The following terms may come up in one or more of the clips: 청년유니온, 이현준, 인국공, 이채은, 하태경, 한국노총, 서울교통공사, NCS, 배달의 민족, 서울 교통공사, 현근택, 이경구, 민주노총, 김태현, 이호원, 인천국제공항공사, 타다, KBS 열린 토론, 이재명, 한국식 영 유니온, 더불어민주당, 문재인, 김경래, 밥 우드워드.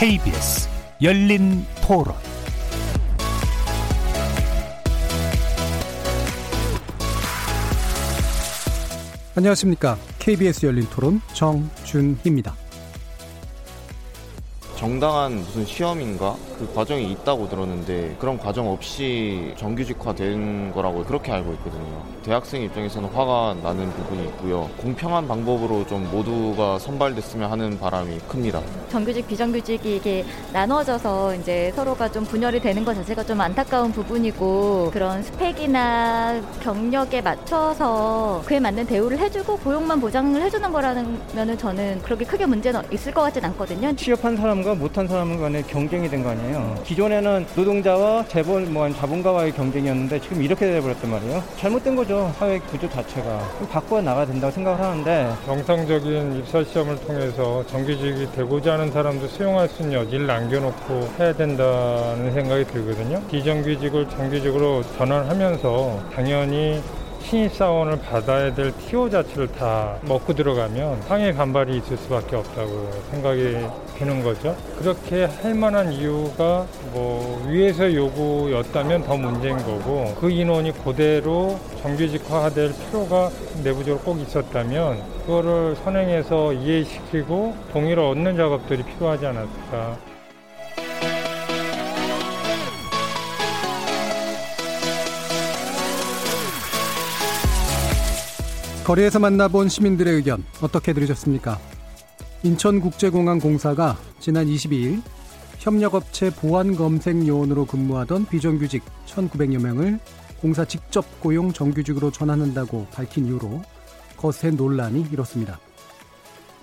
KBS 열린 토론. 안녕하십니까. KBS 열린 토론 정준희입니다. 정당한 무슨 시험인가 그 과정이 있다고 들었는데 그런 과정 없이 정규직화된 거라고 그렇게 알고 있거든요. 대학생 입장에서는 화가 나는 부분이 있고요. 공평한 방법으로 좀 모두가 선발됐으면 하는 바람이 큽니다. 정규직 비정규직이 이게 나눠져서 이제 서로가 좀 분열이 되는 것 자체가 좀 안타까운 부분이고, 그런 스펙이나 경력에 맞춰서 그에 맞는 대우를 해주고 고용만 보장을 해주는 거라면은 저는 그렇게 크게 문제는 있을 것 같진 않거든요. 취업한 사람과 못한 사람 간의 경쟁이 된 거 아니에요. 기존에는 노동자와 재벌, 자본가와의 경쟁이었는데 지금 이렇게 돼버렸단 말이에요. 잘못된 거죠. 사회 구조 자체가. 좀 바꿔 나가야 된다고 생각을 하는데, 정상적인 입사시험을 통해서 정규직이 되고자 하는 사람도 수용할 수 있는 여지를 남겨놓고 해야 된다는 생각이 들거든요. 비정규직을 정규직으로 전환하면서 당연히 신입사원을 받아야 될 티오 자체를 다 먹고 들어가면 상해 반발이 있을 수밖에 없다고 생각이 되는 거죠. 그렇게 할 만한 이유가 위에서 요구였다면 더 문제인 거고, 그 인원이 그대로 정규직화될 필요가 내부적으로 꼭 있었다면 그거를 선행해서 이해시키고 동의를 얻는 작업들이 필요하지 않았을까. 거리에서 만나본 시민들의 의견 어떻게 들으셨습니까? 인천국제공항공사가 지난 22일 협력업체 보안검색요원으로 근무하던 비정규직 1,900여 명을 공사 직접 고용 정규직으로 전환한다고 밝힌 이후로 거센 논란이 일었습니다.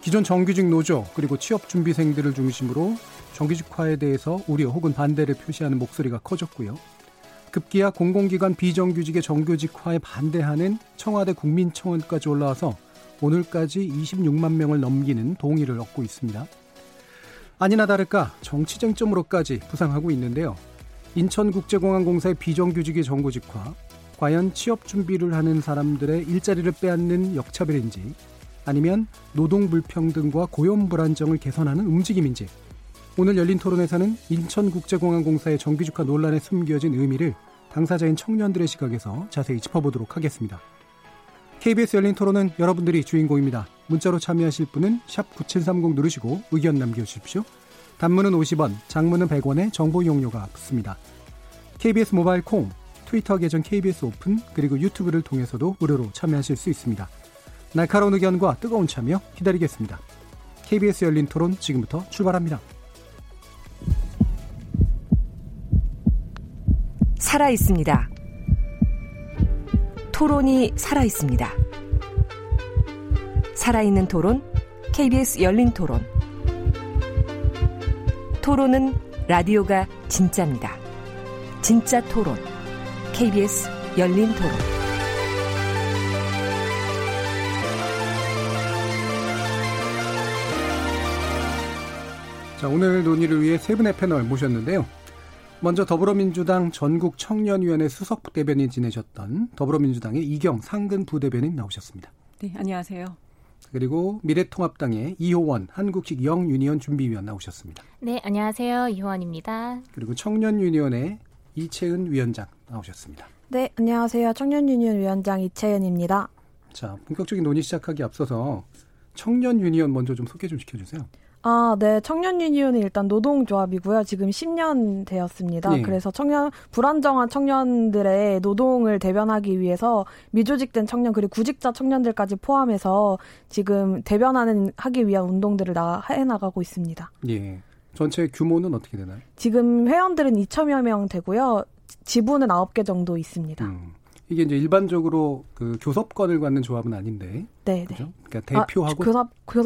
기존 정규직 노조 그리고 취업준비생들을 중심으로 정규직화에 대해서 우려 혹은 반대를 표시하는 목소리가 커졌고요. 급기야 공공기관 비정규직의 정규직화에 반대하는 청와대 국민청원까지 올라와서 오늘까지 26만 명을 넘기는 동의를 얻고 있습니다. 아니나 다를까 정치 쟁점으로까지 부상하고 있는데요. 인천국제공항공사의 비정규직의 정규직화, 과연 취업 준비를 하는 사람들의 일자리를 빼앗는 역차별인지, 아니면 노동불평등과 고용 불안정을 개선하는 움직임인지, 오늘 열린 토론에서는 인천국제공항공사의 정규직화 논란에 숨겨진 의미를 당사자인 청년들의 시각에서 자세히 짚어보도록 하겠습니다. KBS 열린 토론은 여러분들이 주인공입니다. 문자로 참여하실 분은 샵 9730 누르시고 의견 남겨주십시오. 단문은 50원, 장문은 100원에 정보 이용료가 붙습니다. KBS 모바일 콩, 트위터 계정 KBS 오픈, 그리고 유튜브를 통해서도 무료로 참여하실 수 있습니다. 날카로운 의견과 뜨거운 참여 기다리겠습니다. KBS 열린 토론 지금부터 출발합니다. 살아있습니다. 토론이 살아있습니다. 살아있는 토론, KBS 열린 토론. 토론은 라디오가 진짜입니다. 진짜 토론, KBS 열린 토론. 자, 오늘 논의를 위해 세 분의 패널 모셨는데요. 먼저 더불어민주당 전국청년위원회 수석 대변인 지내셨던 더불어민주당의 이경 상근 부대변인 나오셨습니다. 네, 안녕하세요. 그리고 미래통합당의 이호원 한국식 영 유니온 준비위원 나오셨습니다. 네, 안녕하세요. 이호원입니다. 그리고 청년유니온의 이채은 위원장 나오셨습니다. 네, 안녕하세요. 청년유니온 위원장 이채은입니다. 자, 본격적인 논의 시작하기 앞서서 청년유니온 먼저 좀 소개 좀 시켜주세요. 아, 네. 청년 유니온은 일단 노동조합이고요. 지금 10년 되었습니다. 예. 그래서 불안정한 청년들의 노동을 대변하기 위해서 미조직된 청년, 그리고 구직자 청년들까지 포함해서 지금 하기 위한 운동들을 해나가고 있습니다. 예. 전체 규모는 어떻게 되나요? 지금 회원들은 2,000여 명 되고요. 지부는 9개 정도 있습니다. 이게 이제 일반적으로 그 교섭권을 갖는 조합은 아닌데, 네, 그렇죠? 네. 그러니까 대표하고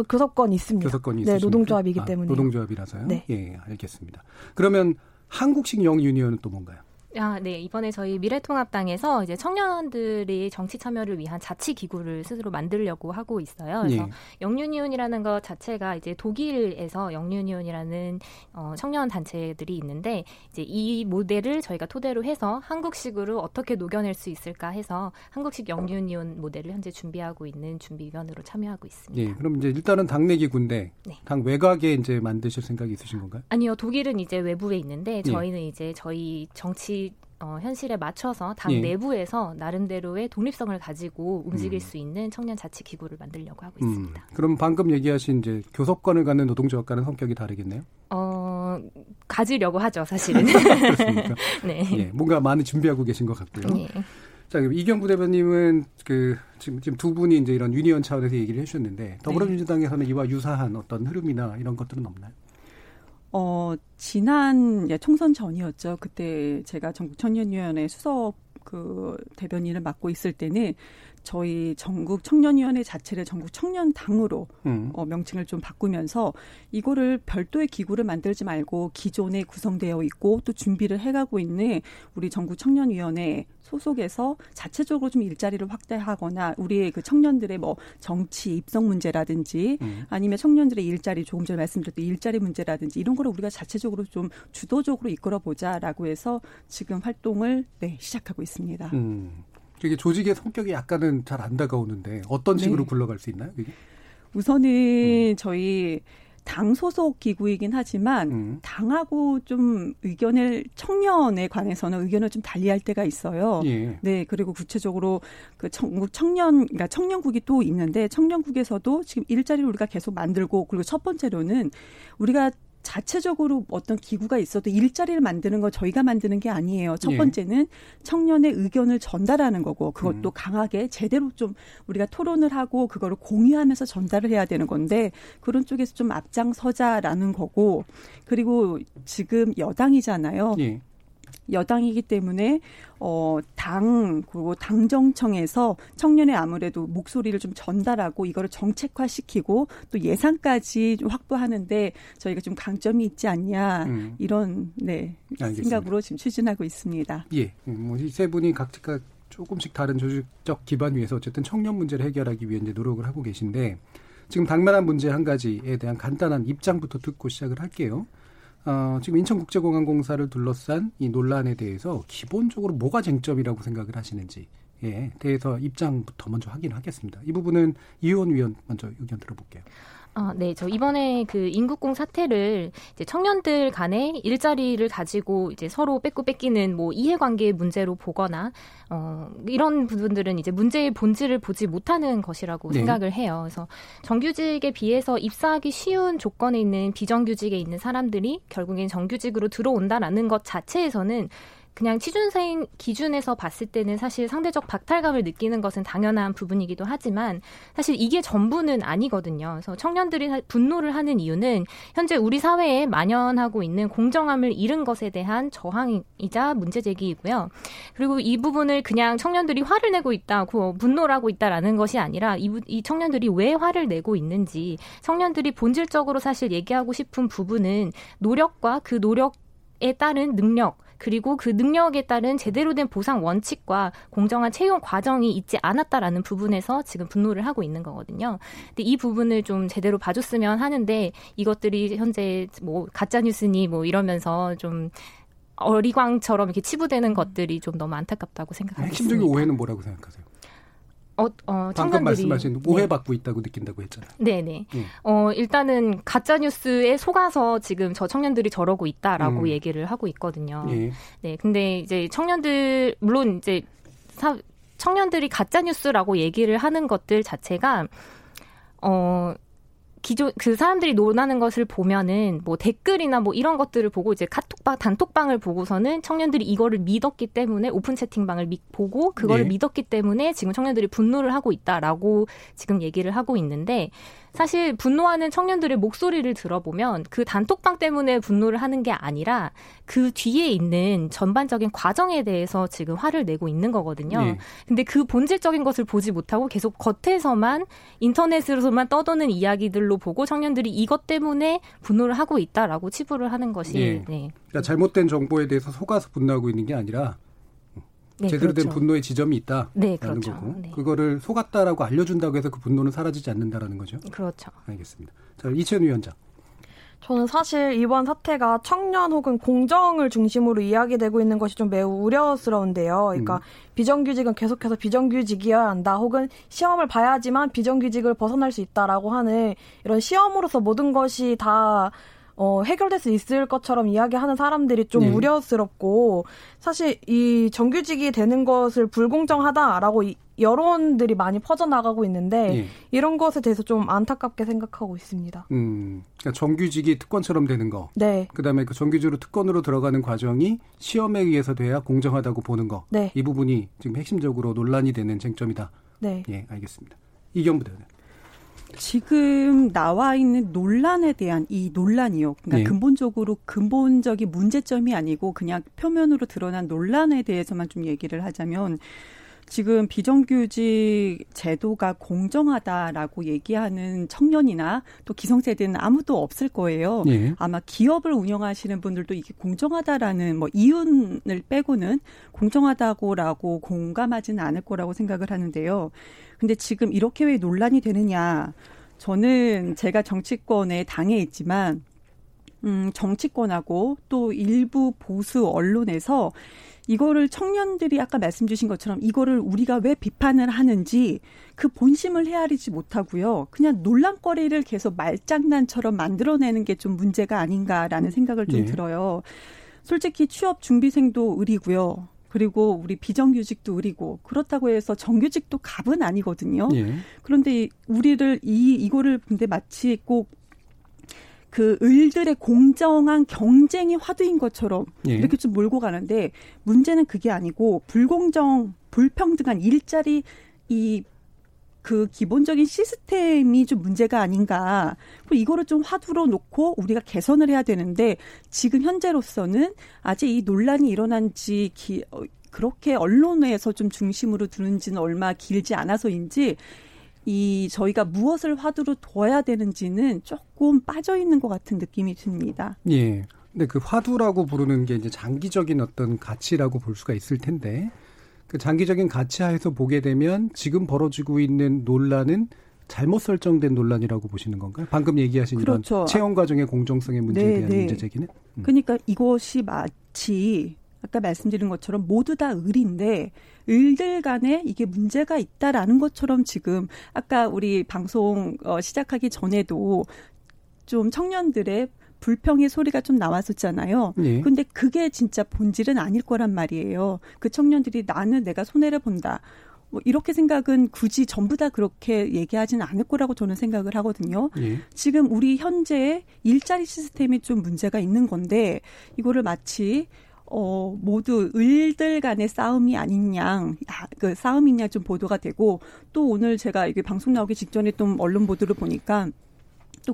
교섭권 있습니다. 교섭권이 있습니다. 네, 노동조합이기 때문에. 노동조합이라서요. 네, 예, 알겠습니다. 그러면 한국식 영 유니온은 또 뭔가요? 아, 네. 이번에 저희 미래통합당에서 이제 청년들이 정치 참여를 위한 자치 기구를 스스로 만들려고 하고 있어요. 그래서 네. 영 유니온이라는 것 자체가 이제 독일에서 영 유니온이라는 청년 단체들이 있는데 이제 이 모델을 저희가 토대로 해서 한국식으로 어떻게 녹여낼 수 있을까 해서 한국식 영 유니온 모델을 현재 준비하고 있는 준비위원으로 참여하고 있습니다. 네. 그럼 이제 일단은 당내 기구인데 네. 당 외곽에 이제 만드실 생각이 있으신 건가요? 아니요. 독일은 이제 외부에 있는데 저희는 네. 이제 저희 정치 현실에 맞춰서 당 예. 내부에서 나름대로의 독립성을 가지고 움직일 수 있는 청년 자치 기구를 만들려고 하고 있습니다. 그럼 방금 얘기하신 이제 교섭권을 갖는 노동조합과는 성격이 다르겠네요? 가지려고 하죠, 사실은. 그렇습니까? 네. 예, 뭔가 많이 준비하고 계신 것 같고요. 예. 자, 이경구 대변님은 지금 두 분이 이제 이런 유니언 차원에서 얘기를 해주셨는데 더불어민주당에서는 이와 유사한 어떤 흐름이나 이런 것들은 없나요? 지난 총선 전이었죠. 그때 제가 전국청년위원회 수석 대변인을 맡고 있을 때는 저희 전국청년위원회 자체를 전국청년당으로 명칭을 좀 바꾸면서 이거를 별도의 기구를 만들지 말고 기존에 구성되어 있고 또 준비를 해가고 있는 우리 전국청년위원회 소속에서 자체적으로 좀 일자리를 확대하거나 우리의 그 청년들의 뭐 정치 입성 문제라든지 아니면 청년들의 일자리 조금 전에 말씀드렸던 일자리 문제라든지 이런 거를 우리가 자체적으로 좀 주도적으로 이끌어보자라고 해서 지금 활동을 네, 시작하고 있습니다. 이게 조직의 성격이 약간은 잘 안 다가오는데 어떤 식으로 네. 굴러갈 수 있나요? 이게? 우선은 저희 당 소속 기구이긴 하지만 당하고 좀 청년에 관해서는 의견을 좀 달리할 때가 있어요. 예. 네, 그리고 구체적으로 그 그러니까 청년국이 또 있는데 청년국에서도 지금 일자리를 우리가 계속 만들고 그리고 첫 번째로는 우리가 자체적으로 어떤 기구가 있어도 일자리를 만드는 건 저희가 만드는 게 아니에요. 첫 번째는 청년의 의견을 전달하는 거고 그것도 강하게 제대로 좀 우리가 토론을 하고 그거를 공유하면서 전달을 해야 되는 건데 그런 쪽에서 좀 앞장서자라는 거고 그리고 지금 여당이잖아요. 예. 여당이기 때문에 당 그리고 당정청에서 청년의 아무래도 목소리를 좀 전달하고 이거를 정책화시키고 또 예산까지 좀 확보하는데 저희가 좀 강점이 있지 않냐 이런 네, 생각으로 지금 추진하고 있습니다. 예, 이 세 분이 각각 조금씩 다른 조직적 기반 위에서 어쨌든 청년 문제를 해결하기 위해 이제 노력을 하고 계신데 지금 당면한 문제 한 가지에 대한 간단한 입장부터 듣고 시작을 할게요. 지금 인천국제공항공사를 둘러싼 이 논란에 대해서 기본적으로 뭐가 쟁점이라고 생각을 하시는지에 대해서 입장부터 먼저 확인하겠습니다. 이 부분은 이효원 위원 먼저 의견 들어볼게요. 네, 저 이번에 그 인국공 사태를 이제 청년들 간의 일자리를 가지고 이제 서로 뺏고 뺏기는 뭐 이해관계의 문제로 보거나 이런 부분들은 이제 문제의 본질을 보지 못하는 것이라고 네. 생각을 해요. 그래서 정규직에 비해서 입사하기 쉬운 조건에 있는 비정규직에 있는 사람들이 결국엔 정규직으로 들어온다라는 것 자체에서는 그냥 취준생 기준에서 봤을 때는 사실 상대적 박탈감을 느끼는 것은 당연한 부분이기도 하지만 사실 이게 전부는 아니거든요. 그래서 청년들이 분노를 하는 이유는 현재 우리 사회에 만연하고 있는 공정함을 잃은 것에 대한 저항이자 문제제기이고요. 그리고 이 부분을 그냥 청년들이 화를 내고 있다고 분노를 하고 있다라는 것이 아니라 이 청년들이 왜 화를 내고 있는지 청년들이 본질적으로 사실 얘기하고 싶은 부분은 노력과 그 노력에 따른 능력 그리고 그 능력에 따른 제대로 된 보상 원칙과 공정한 채용 과정이 있지 않았다라는 부분에서 지금 분노를 하고 있는 거거든요. 근데 이 부분을 좀 제대로 봐줬으면 하는데 이것들이 현재 뭐 가짜뉴스니 뭐 이러면서 좀 어리광처럼 이렇게 치부되는 것들이 좀 너무 안타깝다고 생각합니다. 핵심적인 오해는 뭐라고 생각하세요? 방금 말씀하신 오해받고 네. 있다고 느낀다고 했잖아요. 네네. 네. 일단은 가짜뉴스에 속아서 지금 저 청년들이 저러고 있다라고 얘기를 하고 있거든요. 네. 네. 근데 이제 청년들, 물론 이제 청년들이 가짜뉴스라고 얘기를 하는 것들 자체가, 기존 그 사람들이 논하는 것을 보면은 뭐 댓글이나 뭐 이런 것들을 보고 이제 단톡방을 보고서는 청년들이 이거를 믿었기 때문에 오픈 채팅방을 보고 그거를 네. 믿었기 때문에 지금 청년들이 분노를 하고 있다라고 지금 얘기를 하고 있는데 사실 분노하는 청년들의 목소리를 들어보면 그 단톡방 때문에 분노를 하는 게 아니라 그 뒤에 있는 전반적인 과정에 대해서 지금 화를 내고 있는 거거든요. 근데 그 본질적인 것을 보지 못하고 계속 겉에서만 인터넷으로서만 떠도는 이야기들로 보고 청년들이 이것 때문에 분노를 하고 있다라고 치부를 하는 것이. 네. 그러니까 잘못된 정보에 대해서 속아서 분노하고 있는 게 아니라 제대로 된 분노의 지점이 있다라는 거고 그거를 속았다라고 알려준다고 해서 그 분노는 사라지지 않는다라는 거죠. 그렇죠. 알겠습니다. 자, 이채은 위원장. 저는 사실 이번 사태가 청년 혹은 공정을 중심으로 이야기되고 있는 것이 좀 매우 우려스러운데요. 그러니까 비정규직은 계속해서 비정규직이어야 한다. 혹은 시험을 봐야지만 비정규직을 벗어날 수 있다라고 하는 이런 시험으로서 모든 것이 다 해결될 수 있을 것처럼 이야기하는 사람들이 좀 우려스럽고 사실 이 정규직이 되는 것을 불공정하다라고 여론들이 많이 퍼져나가고 있는데 이런 것에 대해서 좀 안타깝게 생각하고 있습니다. 그러니까 정규직이 특권처럼 되는 거. 네. 그다음에 그 정규직으로 특권으로 들어가는 과정이 시험에 의해서 돼야 공정하다고 보는 거. 네. 이 부분이 지금 핵심적으로 논란이 되는 쟁점이다. 네. 예, 알겠습니다. 이경부 대표님. 지금 나와 있는 논란에 대한 이 논란이요. 그러니까 근본적으로 근본적인 문제점이 아니고 그냥 표면으로 드러난 논란에 대해서만 좀 얘기를 하자면 지금 비정규직 제도가 공정하다라고 얘기하는 청년이나 또 기성세대는 아무도 없을 거예요. 아마 기업을 운영하시는 분들도 이게 공정하다라는 뭐 이윤을 빼고는 공정하다고라고 공감하지는 않을 거라고 생각을 하는데요. 근데 지금 이렇게 왜 논란이 되느냐. 저는 제가 정치권에 당해 있지만 정치권하고 또 일부 보수 언론에서 이거를 청년들이 아까 말씀 주신 것처럼 이거를 우리가 왜 비판을 하는지 그 본심을 헤아리지 못하고요. 그냥 논란거리를 계속 말장난처럼 만들어내는 게 좀 문제가 아닌가라는 생각을 좀 들어요. 솔직히 취업준비생도 의리고요. 그리고 우리 비정규직도 의리고 그렇다고 해서 정규직도 갑은 아니거든요. 그런데 우리를 이거를 근데 마치 꼭 그 을들의 공정한 경쟁의 화두인 것처럼 이렇게 좀 몰고 가는데 문제는 그게 아니고 불공정, 불평등한 일자리 그 기본적인 시스템이 좀 문제가 아닌가. 이거를 좀 화두로 놓고 우리가 개선을 해야 되는데 지금 현재로서는 아직 이 논란이 일어난 지 그렇게 언론에서 좀 중심으로 두는지는 얼마 길지 않아서인지 저희가 무엇을 화두로 둬야 되는지는 조금 빠져 있는 것 같은 느낌이 듭니다. 예. 근데 그 화두라고 부르는 게 이제 장기적인 어떤 가치라고 볼 수가 있을 텐데 그 장기적인 가치 하에서 보게 되면 지금 벌어지고 있는 논란은 잘못 설정된 논란이라고 보시는 건가요? 방금 얘기하신 그렇죠. 이런 채용 과정의 공정성의 문제에 대한 문제 제기는? 그러니까 이것이 마치 아까 말씀드린 것처럼 모두 다 을인데 을들 간에 이게 문제가 있다라는 것처럼 지금 아까 우리 방송 시작하기 전에도 좀 청년들의 불평의 소리가 좀 나왔었잖아요. 근데 그게 진짜 본질은 아닐 거란 말이에요. 그 청년들이 나는 내가 손해를 본다. 뭐 이렇게 생각은 굳이 전부 다 그렇게 얘기하진 않을 거라고 저는 생각을 하거든요. 지금 우리 현재 일자리 시스템이 좀 문제가 있는 건데 이거를 마치 모두 을들 간의 싸움이 아닌 양, 그 싸움이냐 좀 보도가 되고 또 오늘 제가 이게 방송 나오기 직전에 또 언론 보도를 보니까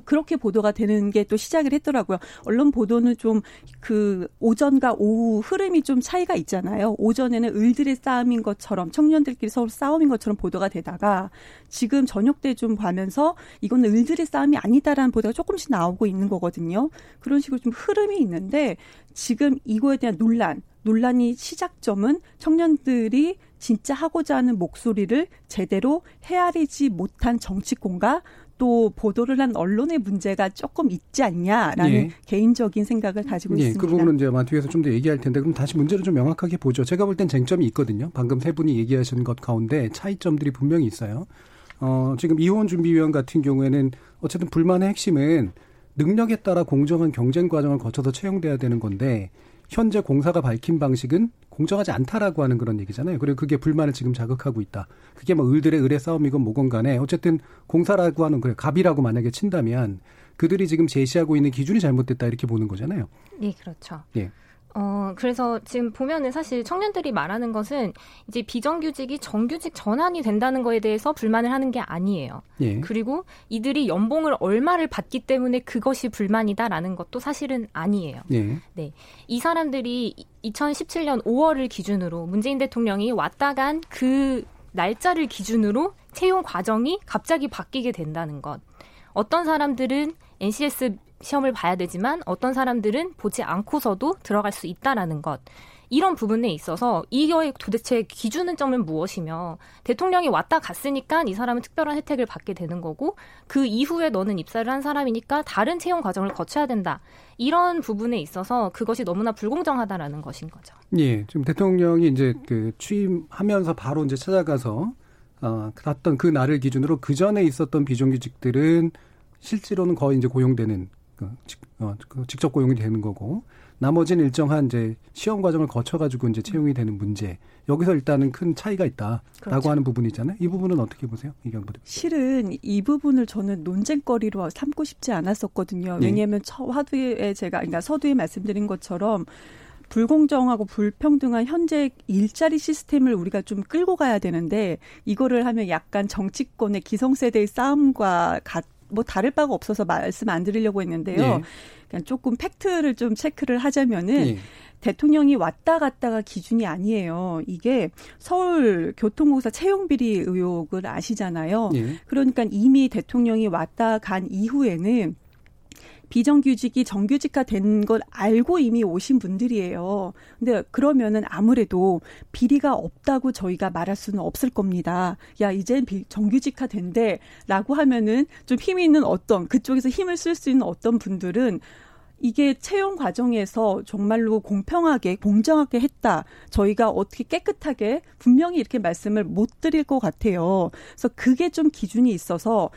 또 그렇게 보도가 되는 게 또 시작을 했더라고요. 언론 보도는 좀 그 오전과 오후 흐름이 좀 차이가 있잖아요. 오전에는 을들의 싸움인 것처럼 청년들끼리 서로 싸움인 것처럼 보도가 되다가 지금 저녁 때 좀 봐면서 이건 을들의 싸움이 아니다라는 보도가 조금씩 나오고 있는 거거든요. 그런 식으로 좀 흐름이 있는데 지금 이거에 대한 논란이 시작점은 청년들이 진짜 하고자 하는 목소리를 제대로 헤아리지 못한 정치권과 또 보도를 한 언론의 문제가 조금 있지 않냐라는 개인적인 생각을 가지고 있습니다. 그 부분은 이제 아마 뒤에서 좀 더 얘기할 텐데 그럼 다시 문제를 좀 명확하게 보죠. 제가 볼 땐 쟁점이 있거든요. 방금 세 분이 얘기하신 것 가운데 차이점들이 분명히 있어요. 지금 이호원 준비위원 같은 경우에는 어쨌든 불만의 핵심은 능력에 따라 공정한 경쟁 과정을 거쳐서 채용돼야 되는 건데 현재 공사가 밝힌 방식은 공정하지 않다라고 하는 그런 얘기잖아요. 그리고 그게 불만을 지금 자극하고 있다. 그게 뭐 을의 싸움이건 뭐건 간에 어쨌든 공사라고 하는 갑이라고 만약에 친다면 그들이 지금 제시하고 있는 기준이 잘못됐다 이렇게 보는 거잖아요. 네, 그렇죠. 그래서 지금 보면은 사실 청년들이 말하는 것은 이제 비정규직이 정규직 전환이 된다는 거에 대해서 불만을 하는 게 아니에요. 예. 그리고 이들이 연봉을 얼마를 받기 때문에 그것이 불만이다라는 것도 사실은 아니에요. 예. 네. 이 사람들이 2017년 5월을 기준으로 문재인 대통령이 왔다 간 그 날짜를 기준으로 채용 과정이 갑자기 바뀌게 된다는 것. 어떤 사람들은 NCS 시험을 봐야 되지만 어떤 사람들은 보지 않고서도 들어갈 수 있다라는 것. 이런 부분에 있어서 이거의 도대체 기준은 점은 무엇이며 대통령이 왔다 갔으니까 이 사람은 특별한 혜택을 받게 되는 거고 그 이후에 너는 입사를 한 사람이니까 다른 채용 과정을 거쳐야 된다. 이런 부분에 있어서 그것이 너무나 불공정하다라는 것인 거죠. 예, 지금 대통령이 이제 그 취임하면서 바로 이제 찾아가서 갔던 그 날을 기준으로 그 전에 있었던 비정규직들은 실제로는 거의 이제 고용되는 직접 고용이 되는 거고 나머지는 일정한 이제 시험 과정을 거쳐가지고 이제 채용이 되는 문제 여기서 일단은 큰 차이가 있다라고 그렇죠. 하는 부분이잖아요. 이 부분은 어떻게 보세요, 이경보 대표? 실은 이 부분을 저는 논쟁거리로 삼고 싶지 않았었거든요. 왜냐하면 화두에 제가 그러니까 서두에 말씀드린 것처럼. 불공정하고 불평등한 현재 일자리 시스템을 우리가 좀 끌고 가야 되는데 이거를 하면 약간 정치권의 기성세대의 싸움과 뭐 다를 바가 없어서 말씀 안 드리려고 했는데요. 네. 그냥 조금 팩트를 좀 체크를 하자면은 네. 대통령이 왔다 갔다가 기준이 아니에요. 이게 서울 교통공사 채용비리 의혹을 아시잖아요. 네. 그러니까 이미 대통령이 왔다 간 이후에는 비정규직이 정규직화된 걸 알고 이미 오신 분들이에요. 근데 그러면은 아무래도 비리가 없다고 저희가 말할 수는 없을 겁니다. 야, 이젠 정규직화된대 라고 하면은 좀 힘이 있는 어떤 그쪽에서 힘을 쓸 수 있는 어떤 분들은 이게 채용 과정에서 정말로 공평하게 공정하게 했다. 저희가 어떻게 깨끗하게 분명히 이렇게 말씀을 못 드릴 것 같아요. 그래서 그게 좀 기준이 있어서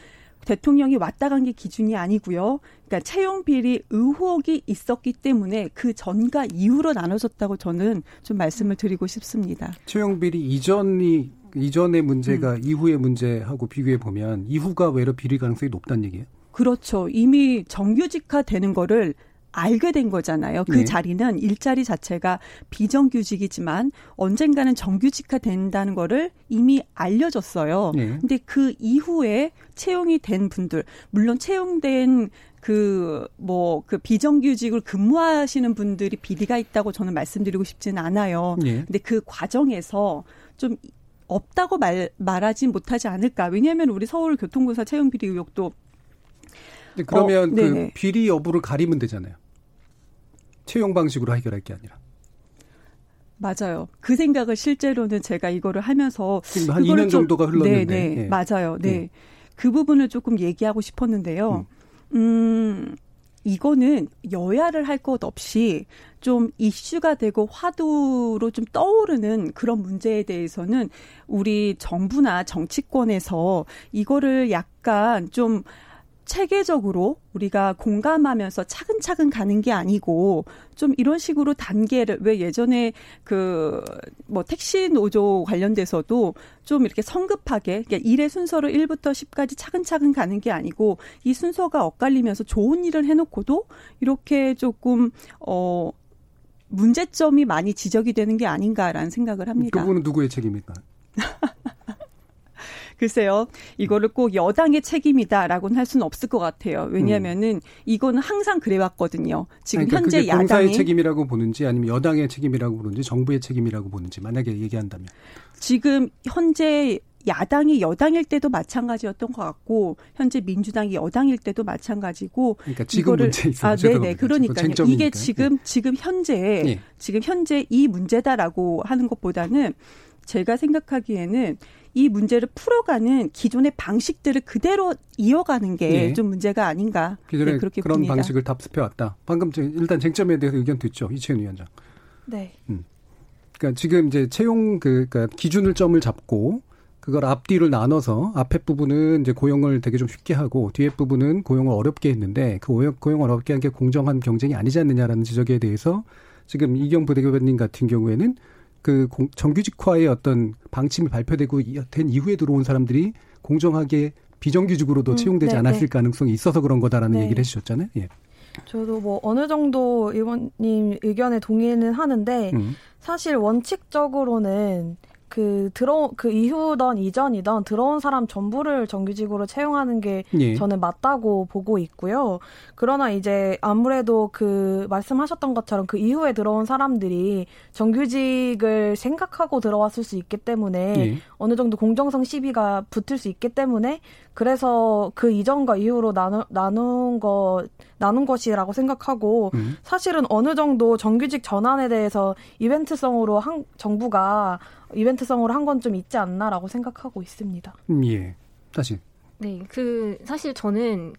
대통령이 왔다 간 게 기준이 아니고요. 그러니까 채용 비리 의혹이 있었기 때문에 그 전과 이후로 나눠졌다고 저는 좀 말씀을 드리고 싶습니다. 채용 비리 이전의 문제가 이후의 문제하고 비교해 보면 이후가 외로 비리 가능성이 높다는 얘기예요? 그렇죠. 이미 정규직화되는 거를 알게 된 거잖아요. 그 네. 자리는 일자리 자체가 비정규직이지만 언젠가는 정규직화 된다는 거를 이미 알려줬어요. 근데 그 이후에 채용이 된 분들, 물론 채용된 그 비정규직을 근무하시는 분들이 비리가 있다고 저는 말씀드리고 싶지는 않아요. 근데 그 과정에서 좀 없다고 말하지 못하지 않을까. 왜냐하면 우리 서울교통공사 채용비리 의혹도 그러면 그 비리 여부를 가리면 되잖아요. 채용 방식으로 해결할 게 아니라. 맞아요. 그 생각을 실제로는 제가 이거를 하면서. 지금 한 2년 정도가 흘렀는데. 네네. 네. 맞아요. 네. 네. 그 부분을 조금 얘기하고 싶었는데요. 이거는 여야를 할 것 없이 좀 이슈가 되고 화두로 좀 떠오르는 그런 문제에 대해서는 우리 정부나 정치권에서 이거를 약간 좀 체계적으로 우리가 공감하면서 차근차근 가는 게 아니고 좀 이런 식으로 단계를 왜 예전에 택시 노조 관련돼서도 좀 이렇게 성급하게 그러니까 일의 순서로 1부터 10까지 차근차근 가는 게 아니고 이 순서가 엇갈리면서 좋은 일을 해놓고도 이렇게 조금 문제점이 많이 지적이 되는 게 아닌가라는 생각을 합니다. 그 부분은 누구의 책임입니까? 글쎄요. 이거를 꼭 여당의 책임이다라고는 할 수는 없을 것 같아요. 왜냐하면은 이건 항상 그래왔거든요. 지금 그러니까 현재 야당이 공사의 책임이라고 보는지 아니면 여당의 책임이라고 보는지 정부의 책임이라고 보는지 만약에 얘기한다면. 지금 현재 야당이 여당일 때도 마찬가지였던 것 같고 현재 민주당이 여당일 때도 마찬가지고. 그러니까 지금 이거를, 문제 있어요. 네네. 그러니까요. 이게 지금 현재 이 문제다라고 하는 것보다는 제가 생각하기에는 이 문제를 풀어가는 기존의 방식들을 그대로 이어가는 게 좀 문제가 아닌가. 기존에 그렇게 그런 봅니다. 방식을 답습해왔다. 방금 일단 쟁점에 대해서 의견 듣죠. 이채은 위원장. 네. 그러니까 지금 이제 채용 그러니까 기준을 점을 잡고 그걸 앞뒤를 나눠서 앞에 부분은 이제 고용을 되게 좀 쉽게 하고 뒤에 부분은 고용을 어렵게 했는데 그 고용을 어렵게 한 게 공정한 경쟁이 아니지 않느냐라는 지적에 대해서 지금 이경 부대표님 같은 경우에는 그 정규직화의 어떤 방침이 발표되고 된 이후에 들어온 사람들이 공정하게 비정규직으로도 채용되지 않았을 가능성이 있어서 그런 거다라는 얘기를 해주셨잖아요. 예. 저도 뭐 어느 정도 의원님 의견에 동의는 하는데 사실 원칙적으로는 그 이후든 이전이든 들어온 사람 전부를 정규직으로 채용하는 게 예. 저는 맞다고 보고 있고요. 그러나 이제 아무래도 그 말씀하셨던 것처럼 그 이후에 들어온 사람들이 정규직을 생각하고 들어왔을 수 있기 때문에 예. 어느 정도 공정성 시비가 붙을 수 있기 때문에 그래서 그 이전과 이후로 나눈 것이라고 생각하고 사실은 어느 정도 정규직 전환에 대해서 이벤트성으로 정부가 이벤트성으로 한 건 좀 있지 않나라고 생각하고 있습니다. 예. 다시. 네. 사실 저는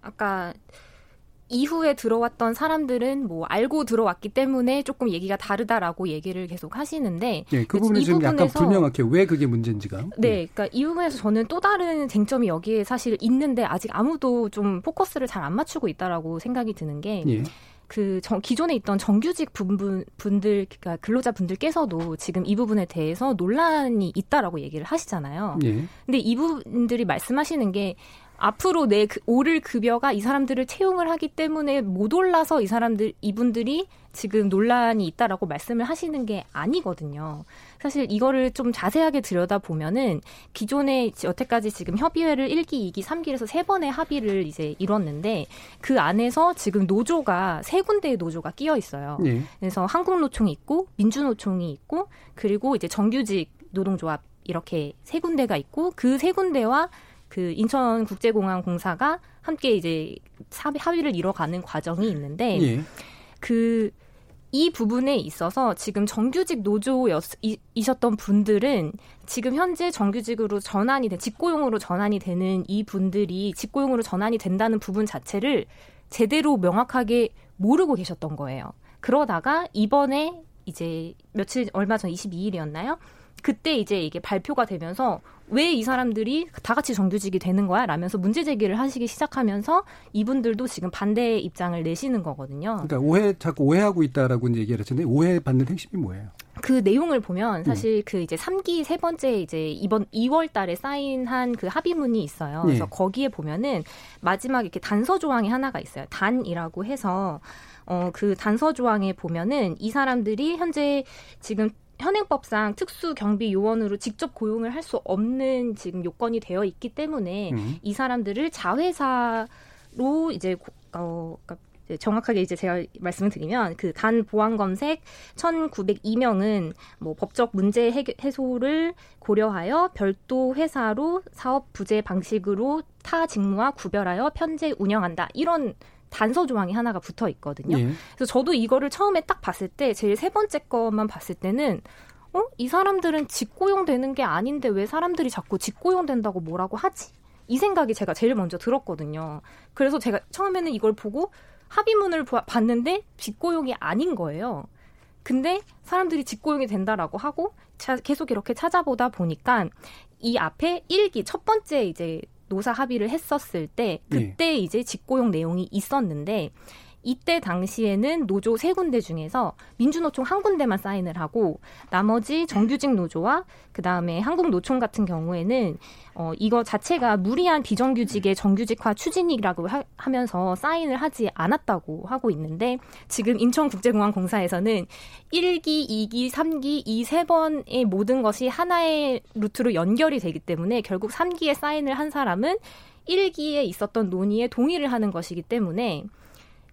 아까 이후에 들어왔던 사람들은 뭐 알고 들어왔기 때문에 조금 얘기가 다르다라고 얘기를 계속 하시는데 네, 그 부분이 지금 약간 불명확해요. 왜 그게 문제인지가. 네. 그러니까 이 부분에서 저는 또 다른 쟁점이 여기에 사실 있는데 아직 아무도 좀 포커스를 잘 안 맞추고 있다라고 생각이 드는 게 예. 기존에 있던 정규직 분들, 그러니까 근로자 분들께서도 지금 이 부분에 대해서 논란이 있다라고 얘기를 하시잖아요. 예. 근데 이 분들이 말씀하시는 게 앞으로 내 오를 급여가 이 사람들을 채용을 하기 때문에 못 올라서 이분들이 지금 논란이 있다라고 말씀을 하시는 게 아니거든요. 사실 이거를 좀 자세하게 들여다보면은 기존에 여태까지 지금 협의회를 1기, 2기, 3기에서 3번의 합의를 이제 이뤘는데 그 안에서 지금 노조가 3군데의 노조가 끼어 있어요. 네. 그래서 한국노총이 있고 민주노총이 있고 그리고 이제 정규직 노동조합 이렇게 3군데가 있고 그 3군데와 인천국제공항공사가 함께 이제 합의를 이뤄가는 과정이 있는데 예. 이 부분에 있어서 지금 정규직 노조이셨던 분들은 지금 현재 정규직으로 전환이 된 직고용으로 전환이 되는 이 분들이 직고용으로 전환이 된다는 부분 자체를 제대로 명확하게 모르고 계셨던 거예요. 그러다가 이번에 이제 얼마 전 22일이었나요? 그때 이제 이게 발표가 되면서 왜 이 사람들이 다 같이 정규직이 되는 거야? 라면서 문제 제기를 하시기 시작하면서 이분들도 지금 반대의 입장을 내시는 거거든요. 그러니까 자꾸 오해하고 있다라고 이제 얘기를 했는데 오해받는 핵심이 뭐예요? 그 내용을 보면 사실 이제 3기 세 번째 이제 이번 2월 달에 사인한 그 합의문이 있어요. 네. 그래서 거기에 보면은 마지막 이렇게 단서 조항이 하나가 있어요. 단이라고 해서 그 단서 조항에 보면은 이 사람들이 현재 지금 현행법상 특수경비요원으로 직접 고용을 할 수 없는 지금 요건이 되어 있기 때문에 이 사람들을 자회사로 이제 정확하게 이제 제가 말씀을 드리면 단 보안검색 1,902명은 뭐 법적 문제 해소를 고려하여 별도 회사로 사업 부재 방식으로 타 직무와 구별하여 편제 운영한다. 이런 단서 조항이 하나가 붙어 있거든요. 예. 그래서 저도 이거를 처음에 딱 봤을 때 제일 세 번째 것만 봤을 때는 이 사람들은 직고용되는 게 아닌데 왜 사람들이 자꾸 직고용된다고 뭐라고 하지? 이 생각이 제가 제일 먼저 들었거든요. 그래서 제가 처음에는 이걸 보고 합의문을 봤는데 직고용이 아닌 거예요. 근데 사람들이 직고용이 된다라고 하고 계속 이렇게 찾아보다 보니까 이 앞에 1기 첫 번째 이제 노사 합의를 했었을 때 그때 네. 이제 직고용 내용이 있었는데 이때 당시에는 노조 3군데 중에서 민주노총 1군데만 사인을 하고 나머지 정규직 노조와 그다음에 한국노총 같은 경우에는 이거 자체가 무리한 비정규직의 정규직화 추진이라고 하면서 사인을 하지 않았다고 하고 있는데 지금 인천국제공항공사에서는 1기, 2기, 3기 이 세 번의 모든 것이 하나의 루트로 연결이 되기 때문에 결국 3기에 사인을 한 사람은 1기에 있었던 논의에 동의를 하는 것이기 때문에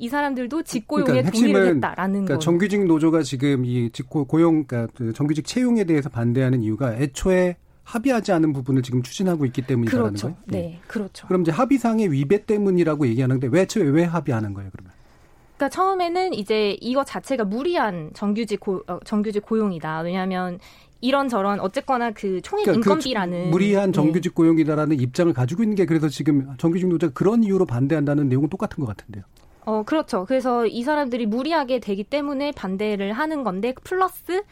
이 사람들도 직고용에 동의를 했다라는 거예요. 그러니까 정규직 노조가 지금 이 직고용, 그러니까 정규직 채용에 대해서 반대하는 이유가 애초에 합의하지 않은 부분을 지금 추진하고 있기 때문이라는 그렇죠. 거예요? 네, 네, 그렇죠. 그럼 이제 합의상의 위배 때문이라고 얘기하는데 왜 합의하는 거예요, 그러면? 그러니까 처음에는 이제 이거 자체가 무리한 정규직 고용이다. 왜냐하면 이런저런 어쨌거나 총액 인건비라는 무리한 정규직 고용이다라는 네. 입장을 가지고 있는 게 그래서 지금 정규직 노조가 그런 이유로 반대한다는 내용은 똑같은 것 같은데요. 그렇죠. 그래서 이 사람들이 무리하게 되기 때문에 반대를 하는 건데 플러스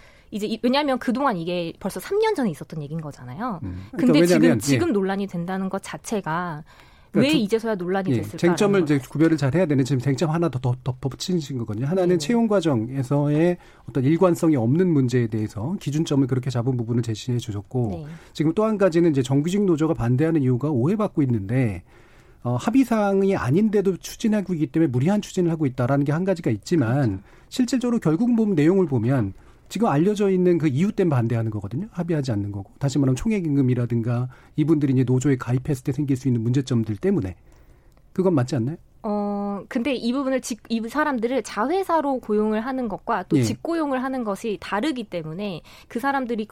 왜냐하면 그동안 이게 벌써 3년 전에 있었던 얘기인 거잖아요. 근데 그러니까 지금 논란이 된다는 것 자체가 그러니까 왜 이제서야 논란이 됐을까? 쟁점을 이제 구별을 잘 해야 되는 지금 쟁점 하나 더 붙이신 거거든요. 하나는 채용 과정에서의 어떤 일관성이 없는 문제에 대해서 기준점을 그렇게 잡은 부분을 제시해 주셨고 지금 또 한 가지는 이제 정규직 노조가 반대하는 이유가 오해받고 있는데 합의사항이 아닌데도 추진하고 있기 때문에 무리한 추진을 하고 있다라는 게 한 가지가 있지만 실질적으로 결국 내용을 보면 지금 알려져 있는 그 이유 때문에 반대하는 거거든요. 합의하지 않는 거고. 다시 말하면 총액임금이라든가 이분들이 이제 노조에 가입했을 때 생길 수 있는 문제점들 때문에. 그건 맞지 않나요? 근데 이 부분을 이 사람들을 자회사로 고용을 하는 것과 또 직고용을 하는 것이 다르기 때문에 그 사람들이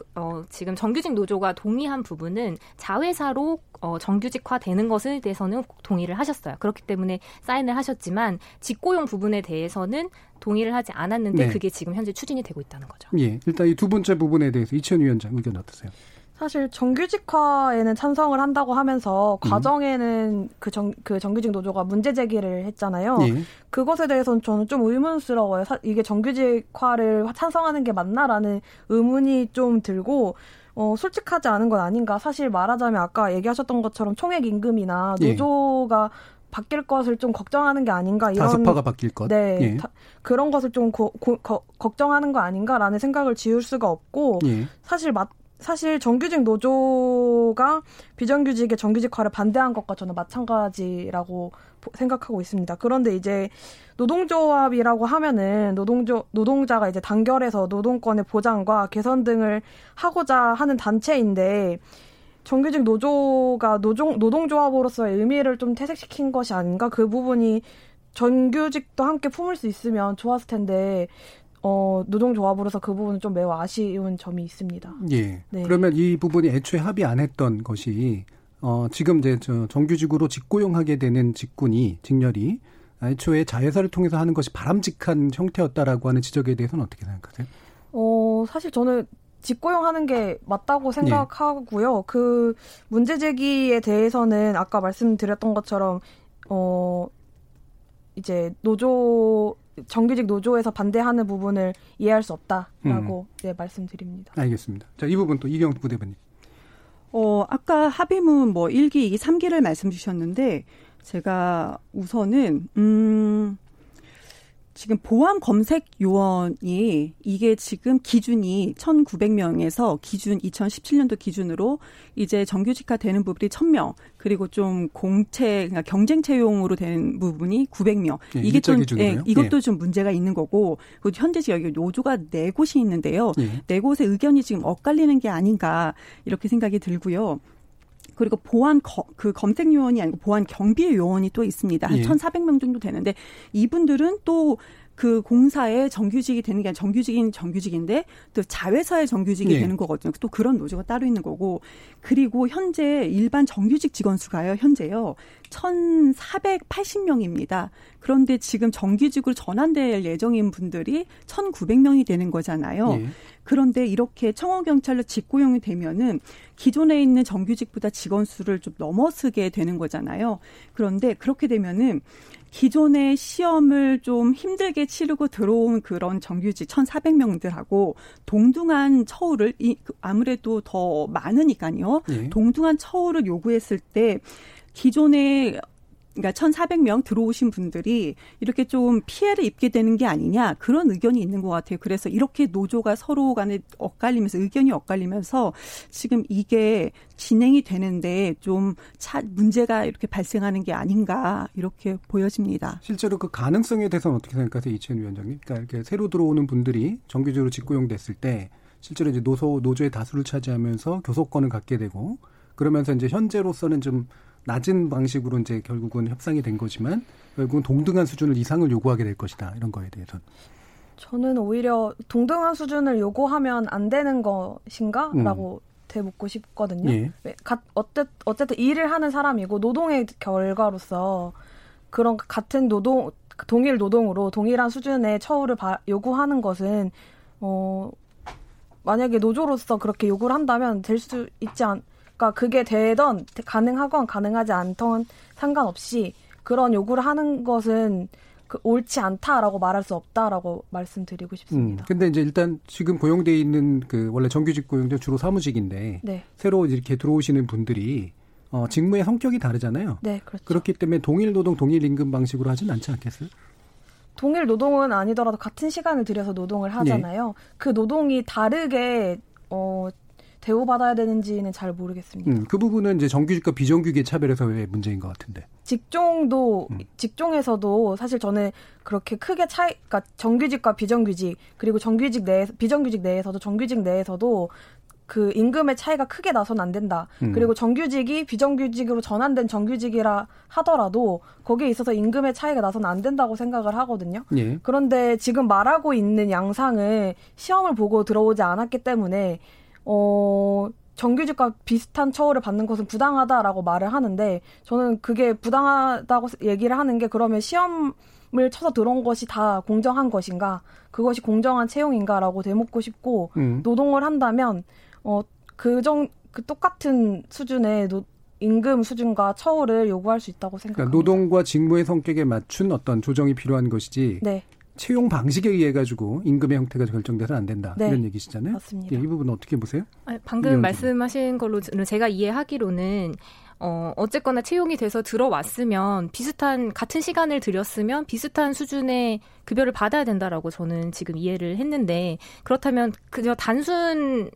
지금 정규직 노조가 동의한 부분은 자회사로 정규직화되는 것에 대해서는 동의를 하셨어요. 그렇기 때문에 사인을 하셨지만 직고용 부분에 대해서는 동의를 하지 않았는데 그게 지금 현재 추진이 되고 있다는 거죠. 예, 일단 이 두 번째 부분에 대해서 이천 위원장 의견 어떠세요? 사실 정규직화에는 찬성을 한다고 하면서 과정에는 그 정규직 노조가 문제 제기를 했잖아요. 예. 그것에 대해서는 저는 좀 의문스러워요. 이게 정규직화를 찬성하는 게 맞나라는 의문이 좀 들고 솔직하지 않은 건 아닌가. 사실 말하자면 아까 얘기하셨던 것처럼 총액 임금이나 노조가 바뀔 것을 좀 걱정하는 게 아닌가. 이런 다수파가 바뀔 것. 네. 예. 그런 것을 좀 걱정하는 거 아닌가라는 생각을 지울 수가 없고 사실 정규직 노조가 비정규직의 정규직화를 반대한 것과 저는 마찬가지라고 생각하고 있습니다. 그런데 이제 노동조합이라고 하면은 노동자가 이제 단결해서 노동권의 보장과 개선 등을 하고자 하는 단체인데 정규직 노조가 노동조합으로서의 의미를 좀 퇴색시킨 것이 아닌가. 그 부분이 정규직도 함께 품을 수 있으면 좋았을 텐데 노동조합으로서 그 부분은 좀 매우 아쉬운 점이 있습니다. 예. 네. 그러면 이 부분이 애초에 합의 안 했던 것이 지금 이제 정규직으로 직고용하게 되는 직렬이 애초에 자회사를 통해서 하는 것이 바람직한 형태였다라고 하는 지적에 대해서는 어떻게 생각하세요? 사실 저는 직고용하는 게 맞다고 생각하고요. 예. 그 문제 제기에 대해서는 아까 말씀드렸던 것처럼 이제 정규직 노조에서 반대하는 부분을 이해할 수 없다라고 말씀드립니다. 알겠습니다. 자, 이 부분 또 이경욱 부대변인. 아까 합의문 1기, 2기, 3기를 말씀 주셨는데 제가 우선은 지금 보안 검색 요원이 이게 지금 기준이 1,900명에서 기준 2017년도 기준으로 이제 정규직화 되는 부분이 1,000명 그리고 좀 그러니까 경쟁 채용으로 된 부분이 900명. 예, 이게 좀 이것도 좀 문제가 있는 거고 현재 지금 여기 노조가 4곳이 있는데요. 예. 4곳의 의견이 지금 엇갈리는 게 아닌가 이렇게 생각이 들고요. 그리고 보안 그 검색 요원이 아니고 보안 경비 요원이 또 있습니다. 한 1,400명 정도 되는데 이분들은 또 그 공사의 정규직이 되는 게 아니라 정규직인데 또 자회사의 정규직이 되는 거거든요. 또 그런 노조가 따로 있는 거고. 그리고 현재 일반 정규직 직원 수가요. 현재요. 1,480명입니다. 그런데 지금 정규직으로 전환될 예정인 분들이 1,900명이 되는 거잖아요. 예. 그런데 이렇게 청원경찰로 직고용이 되면은 기존에 있는 정규직보다 직원 수를 좀 넘어서게 되는 거잖아요. 그런데 그렇게 되면은 기존의 시험을 좀 힘들게 치르고 들어온 그런 정규직 1,400명들하고 동등한 처우를 아무래도 더 많으니까요. 예. 동등한 처우를 요구했을 때 기존에 그러니까 1,400명 들어오신 분들이 이렇게 좀 피해를 입게 되는 게 아니냐 그런 의견이 있는 것 같아요. 그래서 이렇게 노조가 서로 간에 의견이 엇갈리면서 지금 이게 진행이 되는데 좀 문제가 이렇게 발생하는 게 아닌가 이렇게 보여집니다. 실제로 그 가능성에 대해서는 어떻게 생각하세요, 이천 위원장님? 그러니까 이렇게 새로 들어오는 분들이 정규직으로 직고용됐을 때 실제로 이제 노조의 다수를 차지하면서 교섭권을 갖게 되고 그러면서 이제 현재로서는 좀 낮은 방식으로 이제 결국은 협상이 된 거지만 결국은 동등한 수준을 이상을 요구하게 될 것이다. 이런 거에 대해서는. 저는 오히려 동등한 수준을 요구하면 안 되는 것인가라고 되묻고 싶거든요. 예. 어쨌든 일을 하는 사람이고 노동의 결과로서 그런 같은 동일 노동으로 동일한 수준의 처우를 요구하는 것은 만약에 노조로서 그렇게 요구를 한다면 될 수 있지 않을까. 그러니까 그게 되던 가능하건 가능하지 않던 상관없이 그런 요구를 하는 것은 옳지 않다라고 말할 수 없다라고 말씀드리고 싶습니다. 근데 이제 일단 지금 고용돼 있는 그 원래 정규직 고용돼 주로 사무직인데 새로 이렇게 들어오시는 분들이 직무의 성격이 다르잖아요. 네, 그렇죠. 그렇기 때문에 동일 노동, 동일 임금 방식으로 하진 않지 않겠어요? 동일 노동은 아니더라도 같은 시간을 들여서 노동을 하잖아요. 그 노동이 다르게 대우받아야 되는지는 잘 모르겠습니다. 그 부분은 이제 정규직과 비정규직의 차별에서의 문제인 것 같은데. 직종에서도 사실 저는 그렇게 크게 차이, 그러니까 정규직과 비정규직, 그리고 정규직 내, 비정규직 내에서도 정규직 내에서도 그 임금의 차이가 크게 나선 안 된다. 그리고 정규직이 비정규직으로 전환된 정규직이라 하더라도 거기에 있어서 임금의 차이가 나선 안 된다고 생각을 하거든요. 예. 그런데 지금 말하고 있는 양상은 시험을 보고 들어오지 않았기 때문에 정규직과 비슷한 처우를 받는 것은 부당하다라고 말을 하는데, 저는 그게 부당하다고 얘기를 하는 게 그러면 시험을 쳐서 들어온 것이 다 공정한 것인가, 그것이 공정한 채용인가라고 되묻고 싶고, 노동을 한다면 그 똑같은 수준의 임금 수준과 처우를 요구할 수 있다고 생각합니다. 그러니까 노동과 직무의 성격에 맞춘 어떤 조정이 필요한 것이지, 네, 채용 방식에 의해 가지고 임금의 형태가 결정돼서는 안 된다, 네, 이런 얘기시잖아요. 맞습니다. 예, 이 부분은 어떻게 보세요? 방금 말씀하신 걸로 제가 이해하기로는 어쨌거나 채용이 돼서 들어왔으면 같은 시간을 들였으면 비슷한 수준의 급여를 받아야 된다라고 저는 지금 이해를 했는데, 그렇다면 그저 단순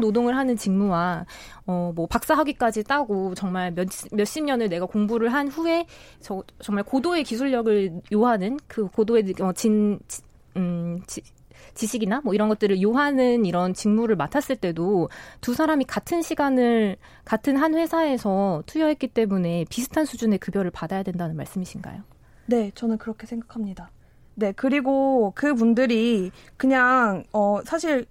노동을 하는 직무와 뭐 박사학위까지 따고 정말 몇십 년을 내가 공부를 한 후에 정말 고도의 기술력을 요하는 그 고도의 지식이나 뭐 이런 것들을 요하는 이런 직무를 맡았을 때도 두 사람이 같은 시간을 같은 한 회사에서 투여했기 때문에 비슷한 수준의 급여를 받아야 된다는 말씀이신가요? 네, 저는 그렇게 생각합니다. 네, 그리고 그분들이 그냥 사실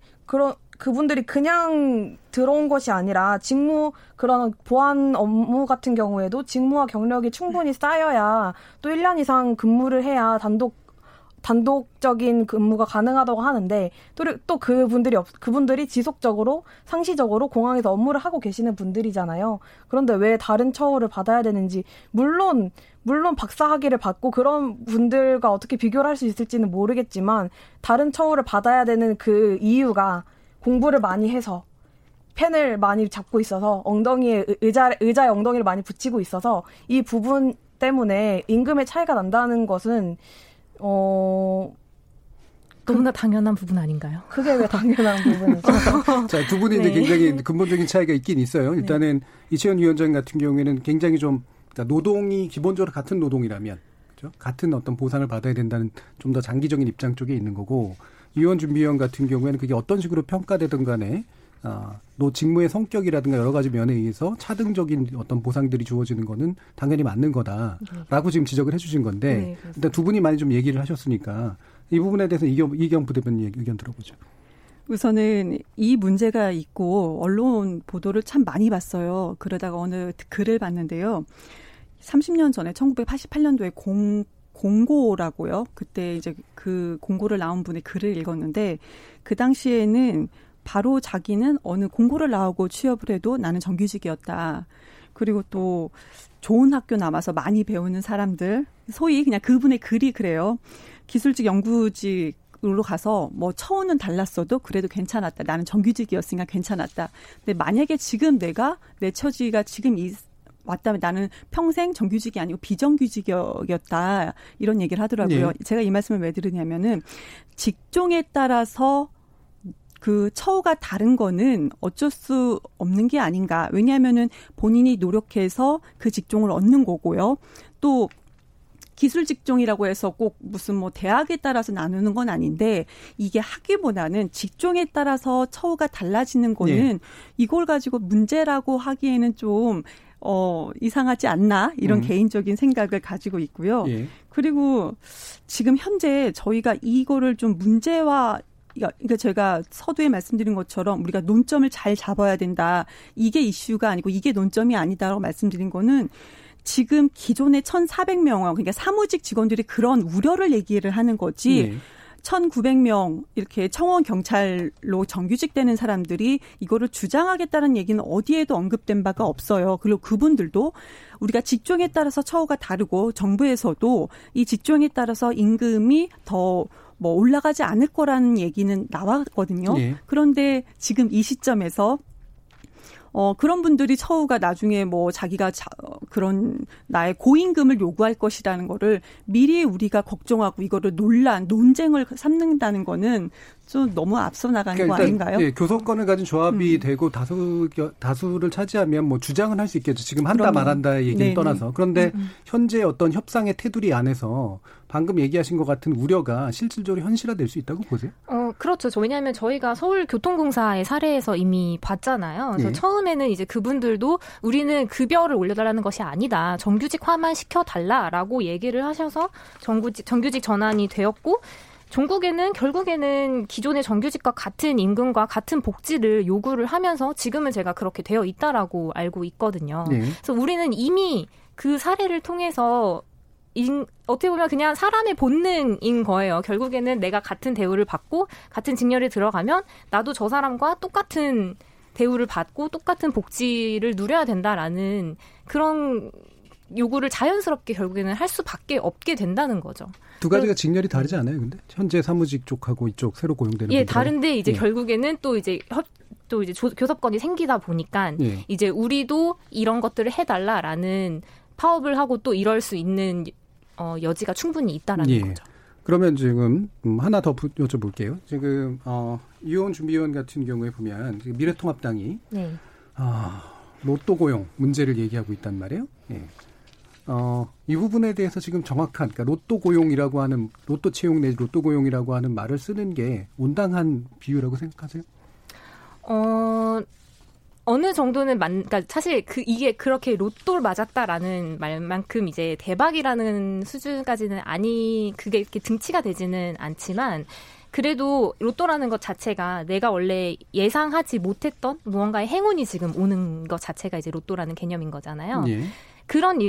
그분들이 그냥 들어온 것이 아니라 그런 보안 업무 같은 경우에도 직무와 경력이 충분히 쌓여야 또 1년 이상 근무를 해야 단독적인 근무가 가능하다고 하는데, 또 그분들이 지속적으로 상시적으로 공항에서 업무를 하고 계시는 분들이잖아요. 그런데 왜 다른 처우를 받아야 되는지, 물론 박사학위를 받고 그런 분들과 어떻게 비교를 할 수 있을지는 모르겠지만, 다른 처우를 받아야 되는 그 이유가 공부를 많이 해서 펜을 많이 잡고 있어서 의자에 엉덩이를 많이 붙이고 있어서 이 부분 때문에 임금의 차이가 난다는 것은 너무나 당연한 부분 아닌가요? 그게 왜 당연한 부분이죠? 자, 두 분이 네, 굉장히 근본적인 차이가 있긴 있어요. 일단은 네, 이채연 위원장 같은 경우에는 굉장히 좀, 그러니까 노동이 기본적으로 같은 노동이라면, 그렇죠? 같은 어떤 보상을 받아야 된다는 좀 더 장기적인 입장 쪽에 있는 거고, 유원준비위원 같은 경우에는 그게 어떤 식으로 평가되든 간에 직무의 성격이라든가 여러 가지 면에 의해서 차등적인 어떤 보상들이 주어지는 거는 당연히 맞는 거다라고 지금 지적을 해 주신 건데, 네, 일단 두 분이 많이 좀 얘기를 하셨으니까 이 부분에 대해서 이경 부대변인 의견 들어보죠. 우선은 이 문제가 있고 언론 보도를 참 많이 봤어요. 그러다가 어느 글을 봤는데요. 30년 전에 1988년도에 공고라고요. 그때 이제 그 공고를 나온 분의 글을 읽었는데, 그 당시에는 바로 자기는 어느 공고를 나오고 취업을 해도 나는 정규직이었다. 그리고 또 좋은 학교 남아서 많이 배우는 사람들, 소위 그냥 그분의 글이 그래요. 기술직, 연구직으로 가서 뭐 처우는 달랐어도 그래도 괜찮았다. 나는 정규직이었으니까 괜찮았다. 근데 만약에 지금 내가 내 처지가 지금 왔다면 나는 평생 정규직이 아니고 비정규직이었다, 이런 얘기를 하더라고요. 네. 제가 이 말씀을 왜 드리냐면은, 직종에 따라서 그 처우가 다른 거는 어쩔 수 없는 게 아닌가. 왜냐하면은 본인이 노력해서 그 직종을 얻는 거고요. 또 기술 직종이라고 해서 꼭 무슨 뭐 대학에 따라서 나누는 건 아닌데, 이게 학위보다는 직종에 따라서 처우가 달라지는 거는, 네, 이걸 가지고 문제라고 하기에는 좀 이상하지 않나, 이런 개인적인 생각을 가지고 있고요. 예. 그리고 지금 현재 저희가 이거를 좀 그러니까 제가 서두에 말씀드린 것처럼 우리가 논점을 잘 잡아야 된다, 이게 이슈가 아니고 이게 논점이 아니다라고 말씀드린 거는, 지금 기존의 1,400명, 그러니까 사무직 직원들이 그런 우려를 얘기를 하는 거지, 예, 1,900명 이렇게 청원 경찰로 정규직되는 사람들이 이거를 주장하겠다는 얘기는 어디에도 언급된 바가 없어요. 그리고 그분들도 우리가 직종에 따라서 처우가 다르고 정부에서도 이 직종에 따라서 임금이 더 뭐 올라가지 않을 거라는 얘기는 나왔거든요. 예. 그런데 지금 이 시점에서 그런 분들이 처우가 나중에 뭐 자기가 그런 나의 고임금을 요구할 것이라는 거를 미리 우리가 걱정하고 이거를 논쟁을 삼는다는 거는 좀 너무 앞서 나가는 그러니까 거 아닌가요? 예, 교섭권을 가진 조합이 되고 다수를 차지하면 뭐 주장은 할 수 있겠죠. 지금 한다 말한다의 얘기는 떠나서. 그런데 현재 어떤 협상의 테두리 안에서 방금 얘기하신 것 같은 우려가 실질적으로 현실화될 수 있다고 보세요? 그렇죠. 왜냐하면 저희가 서울 교통공사의 사례에서 이미 봤잖아요. 그래서 예. 처음에는 이제 그분들도 우리는 급여를 올려달라는 것이 아니다. 정규직화만 시켜달라라고 얘기를 하셔서 정규직 전환이 되었고 종국에는 결국에는 기존의 정규직과 같은 임금과 같은 복지를 요구를 하면서 지금은 제가 그렇게 되어 있다라고 알고 있거든요. 네. 그래서 우리는 이미 그 사례를 통해서 어떻게 보면 그냥 사람의 본능인 거예요. 결국에는 내가 같은 대우를 받고 같은 직렬에 들어가면 나도 저 사람과 똑같은 대우를 받고 똑같은 복지를 누려야 된다라는 그런 요구를 자연스럽게 결국에는 할 수밖에 없게 된다는 거죠. 두 가지가 직렬이 다르지 않아요, 근데? 현재 사무직 쪽하고 이쪽 새로 고용되는 예, 분들은? 다른데 이제 예. 결국에는 또 이제 교섭권이 생기다 보니까 예. 이제 우리도 이런 것들을 해달라라는 파업을 하고 또 이럴 수 있는 여지가 충분히 있다라는 예. 거죠. 그러면 지금 하나 더 여쭤볼게요. 지금 유원 준비위원 같은 경우에 보면 미래통합당이 네. 로또 고용 문제를 얘기하고 있단 말이에요. 예. 이 부분에 대해서 지금 정확한, 그러니까 로또 채용 내지 로또 고용이라고 하는 말을 쓰는 게 온당한 비유라고 생각하세요? 어느 정도는 그러니까 사실 이게 그렇게 로또를 맞았다라는 말만큼 이제 대박이라는 수준까지는 그게 이렇게 등치가 되지는 않지만 그래도 로또라는 것 자체가 내가 원래 예상하지 못했던 무언가의 행운이 지금 오는 것 자체가 이제 로또라는 개념인 거잖아요. 예. 그런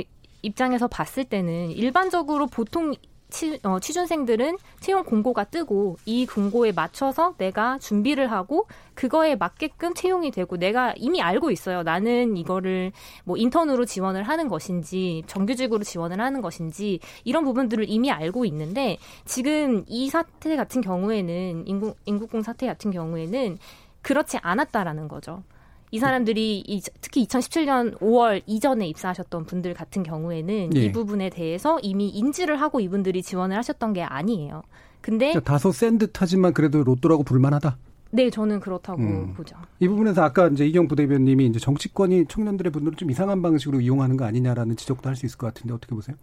입장에서 봤을 때는 일반적으로 보통 취준생들은 채용 공고가 뜨고 이 공고에 맞춰서 내가 준비를 하고 그거에 맞게끔 채용이 되고 내가 이미 알고 있어요. 나는 이거를 뭐 인턴으로 지원을 하는 것인지 정규직으로 지원을 하는 것인지 이런 부분들을 이미 알고 있는데 지금 이 사태 같은 경우에는 인국공 사태 같은 경우에는 그렇지 않았다라는 거죠. 이 사람들이 특히 2017년 5월 이전에 입사하셨던 분들 같은 경우에는 예. 이 부분에 대해서 이미 인지를 하고 이분들이 지원을 하셨던 게 아니에요. 근데 다소 센 듯하지만 그래도 로또라고 불만하다. 네, 저는 그렇다고 보죠. 이 부분에서 아까 이제 이경 부대변님이 이제 정치권이 청년들의 분노를 좀 이상한 방식으로 이용하는 거 아니냐라는 지적도 할 수 있을 것 같은데 어떻게 보세요?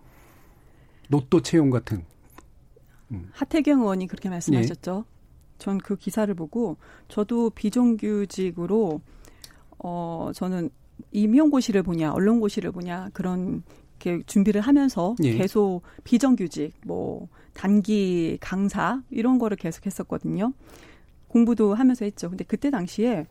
로또 채용 같은. 하태경 의원이 그렇게 말씀하셨죠. 예. 전 그 기사를 보고 저도 비정규직으로 저는 임용고시를 보냐, 언론고시를 보냐, 그런 게 준비를 하면서 예. 계속 비정규직, 뭐, 단기 강사, 이런 거를 계속 했었거든요. 공부도 하면서 했죠. 근데 그때 당시에,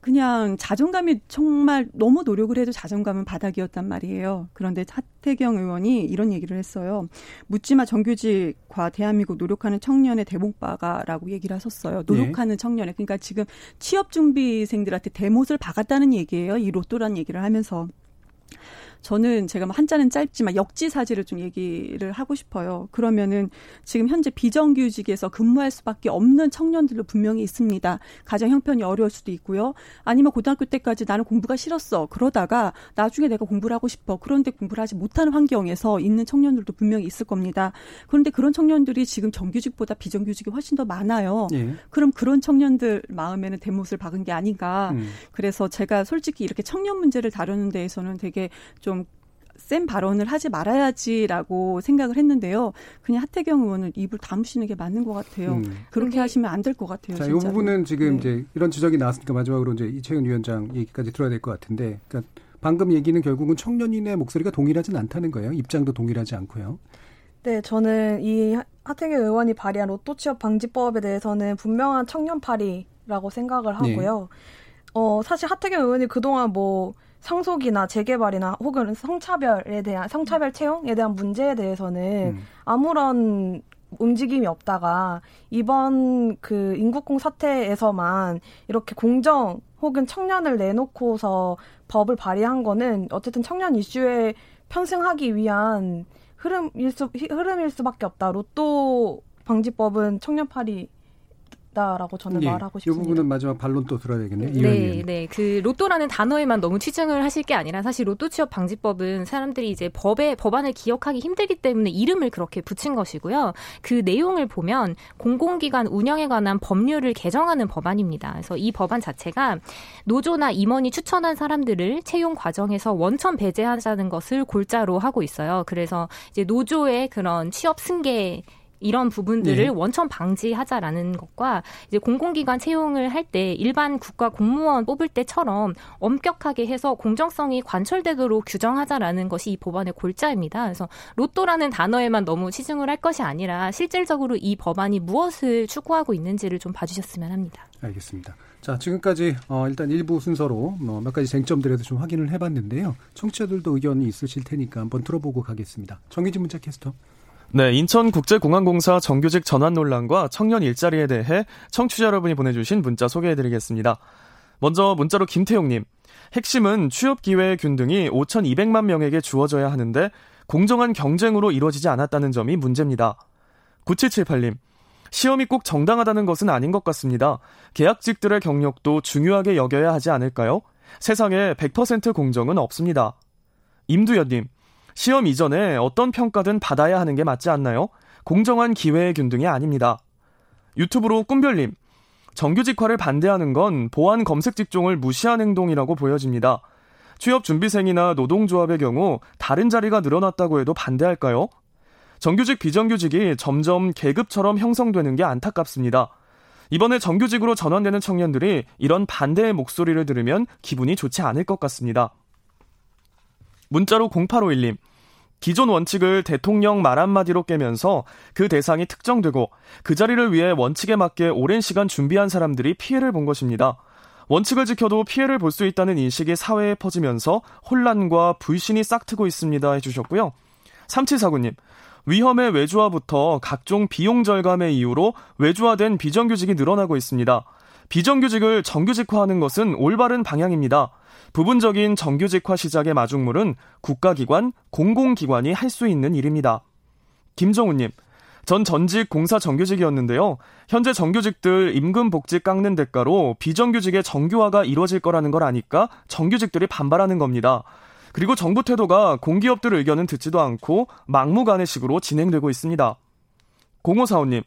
그냥 자존감이 정말 너무 노력을 해도 자존감은 바닥이었단 말이에요. 그런데 하태경 의원이 이런 얘기를 했어요. 묻지마 정규직과 대한민국 노력하는 청년의 대목박아라고 얘기를 하셨어요. 노력하는 네. 청년의. 그러니까 지금 취업준비생들한테 대못을 박았다는 얘기예요. 이 로또라는 얘기를 하면서. 저는 제가 한자는 짧지만 역지사지를 좀 얘기를 하고 싶어요. 그러면은 지금 현재 비정규직에서 근무할 수밖에 없는 청년들도 분명히 있습니다. 가정 형편이 어려울 수도 있고요. 아니면 고등학교 때까지 나는 공부가 싫었어. 그러다가 나중에 내가 공부를 하고 싶어. 그런데 공부를 하지 못하는 환경에서 있는 청년들도 분명히 있을 겁니다. 그런데 그런 청년들이 지금 정규직보다 비정규직이 훨씬 더 많아요. 예. 그럼 그런 청년들 마음에는 대못을 박은 게 아닌가. 그래서 제가 솔직히 이렇게 청년 문제를 다루는 데에서는 되게 좀 센 발언을 하지 말아야지라고 생각을 했는데요. 그냥 하태경 의원은 입을 다무시는 게 맞는 것 같아요. 그렇게 하시면 안 될 것 같아요. 자, 이 부분은 지금 네. 이제 이런 지적이 나왔으니까 마지막으로 이제 이채윤 위원장 얘기까지 들어야 될 것 같은데, 그러니까 방금 얘기는 결국은 청년인의 목소리가 동일하진 않다는 거예요. 입장도 동일하지 않고요. 네, 저는 이 하태경 의원이 발의한 로또 취업 방지법에 대해서는 분명한 청년팔이라고 생각을 하고요. 네. 사실 하태경 의원이 그동안 상속이나 재개발이나 혹은 성차별 채용에 대한 문제에 대해서는 아무런 움직임이 없다가 이번 그 인국공 사태에서만 이렇게 공정 혹은 청년을 내놓고서 법을 발의한 거는 어쨌든 청년 이슈에 편승하기 위한 흐름일 수밖에 없다. 로또 방지법은 청년팔이 있다라고 저는 말하고 싶습니다. 이 부분은 마지막 반론 또 들어야 되겠네요. 네. 그 로또라는 단어에만 너무 치중을 하실 게 아니라 사실 로또 취업 방지법은 사람들이 이제 법안을 기억하기 힘들기 때문에 이름을 그렇게 붙인 것이고요. 그 내용을 보면 공공기관 운영에 관한 법률을 개정하는 법안입니다. 그래서 이 법안 자체가 노조나 임원이 추천한 사람들을 채용 과정에서 원천 배제하자는 것을 골자로 하고 있어요. 그래서 이제 노조의 그런 취업 승계 이런 부분들을 원천 방지하자라는 것과 이제 공공기관 채용을 할 때 일반 국가 공무원 뽑을 때처럼 엄격하게 해서 공정성이 관철되도록 규정하자라는 것이 이 법안의 골자입니다. 그래서 로또라는 단어에만 너무 치중을 할 것이 아니라 실질적으로 이 법안이 무엇을 추구하고 있는지를 좀 봐주셨으면 합니다. 알겠습니다. 자, 지금까지 일단 일부 순서로 몇 가지 쟁점들에도 좀 확인을 해봤는데요. 청취자들도 의견이 있으실 테니까 한번 들어보고 가겠습니다. 정기진 문자 캐스터. 네, 인천국제공항공사 정규직 전환 논란과 청년 일자리에 대해 청취자 여러분이 보내주신 문자 소개해드리겠습니다. 먼저 문자로 김태용님, 핵심은 취업기회의 균등이 5,200만 명에게 주어져야 하는데 공정한 경쟁으로 이루어지지 않았다는 점이 문제입니다. 9778님, 시험이 꼭 정당하다는 것은 아닌 것 같습니다. 계약직들의 경력도 중요하게 여겨야 하지 않을까요? 세상에 100% 공정은 없습니다. 임두연님, 시험 이전에 어떤 평가든 받아야 하는 게 맞지 않나요? 공정한 기회의 균등이 아닙니다. 유튜브로 꿈별님, 정규직화를 반대하는 건 보안 검색 직종을 무시한 행동이라고 보여집니다. 취업준비생이나 노동조합의 경우 다른 자리가 늘어났다고 해도 반대할까요? 정규직 비정규직이 점점 계급처럼 형성되는 게 안타깝습니다. 이번에 정규직으로 전환되는 청년들이 이런 반대의 목소리를 들으면 기분이 좋지 않을 것 같습니다. 문자로 0851님, 기존 원칙을 대통령 말 한마디로 깨면서 그 대상이 특정되고 그 자리를 위해 원칙에 맞게 오랜 시간 준비한 사람들이 피해를 본 것입니다. 원칙을 지켜도 피해를 볼 수 있다는 인식이 사회에 퍼지면서 혼란과 불신이 싹트고 있습니다 해주셨고요. 3749님, 위험의 외주화부터 각종 비용 절감의 이유로 외주화된 비정규직이 늘어나고 있습니다. 비정규직을 정규직화하는 것은 올바른 방향입니다. 부분적인 정규직화 시작의 마중물은 국가기관, 공공기관이 할 수 있는 일입니다. 김정우님, 전 전직 공사 정규직이었는데요. 현재 정규직들 임금 복지 깎는 대가로 비정규직의 정규화가 이루어질 거라는 걸 아니까 정규직들이 반발하는 겁니다. 그리고 정부 태도가 공기업들 의견은 듣지도 않고 막무가내 식으로 진행되고 있습니다. 0545님,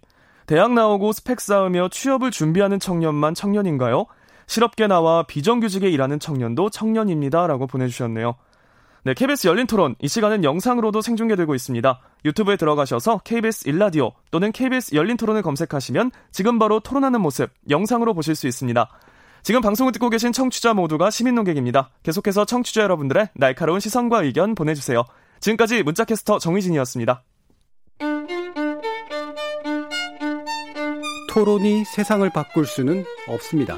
대학 나오고 스펙 쌓으며 취업을 준비하는 청년만 청년인가요? 실업계 나와 비정규직에 일하는 청년도 청년입니다. 라고 보내주셨네요. 네, KBS 열린 토론, 이 시간은 영상으로도 생중계되고 있습니다. 유튜브에 들어가셔서 KBS 1라디오 또는 KBS 열린 토론을 검색하시면 지금 바로 토론하는 모습 영상으로 보실 수 있습니다. 지금 방송을 듣고 계신 청취자 모두가 시민논객입니다. 계속해서 청취자 여러분들의 날카로운 시선과 의견 보내주세요. 지금까지 문자캐스터 정희진이었습니다. 토론이 세상을 바꿀 수는 없습니다.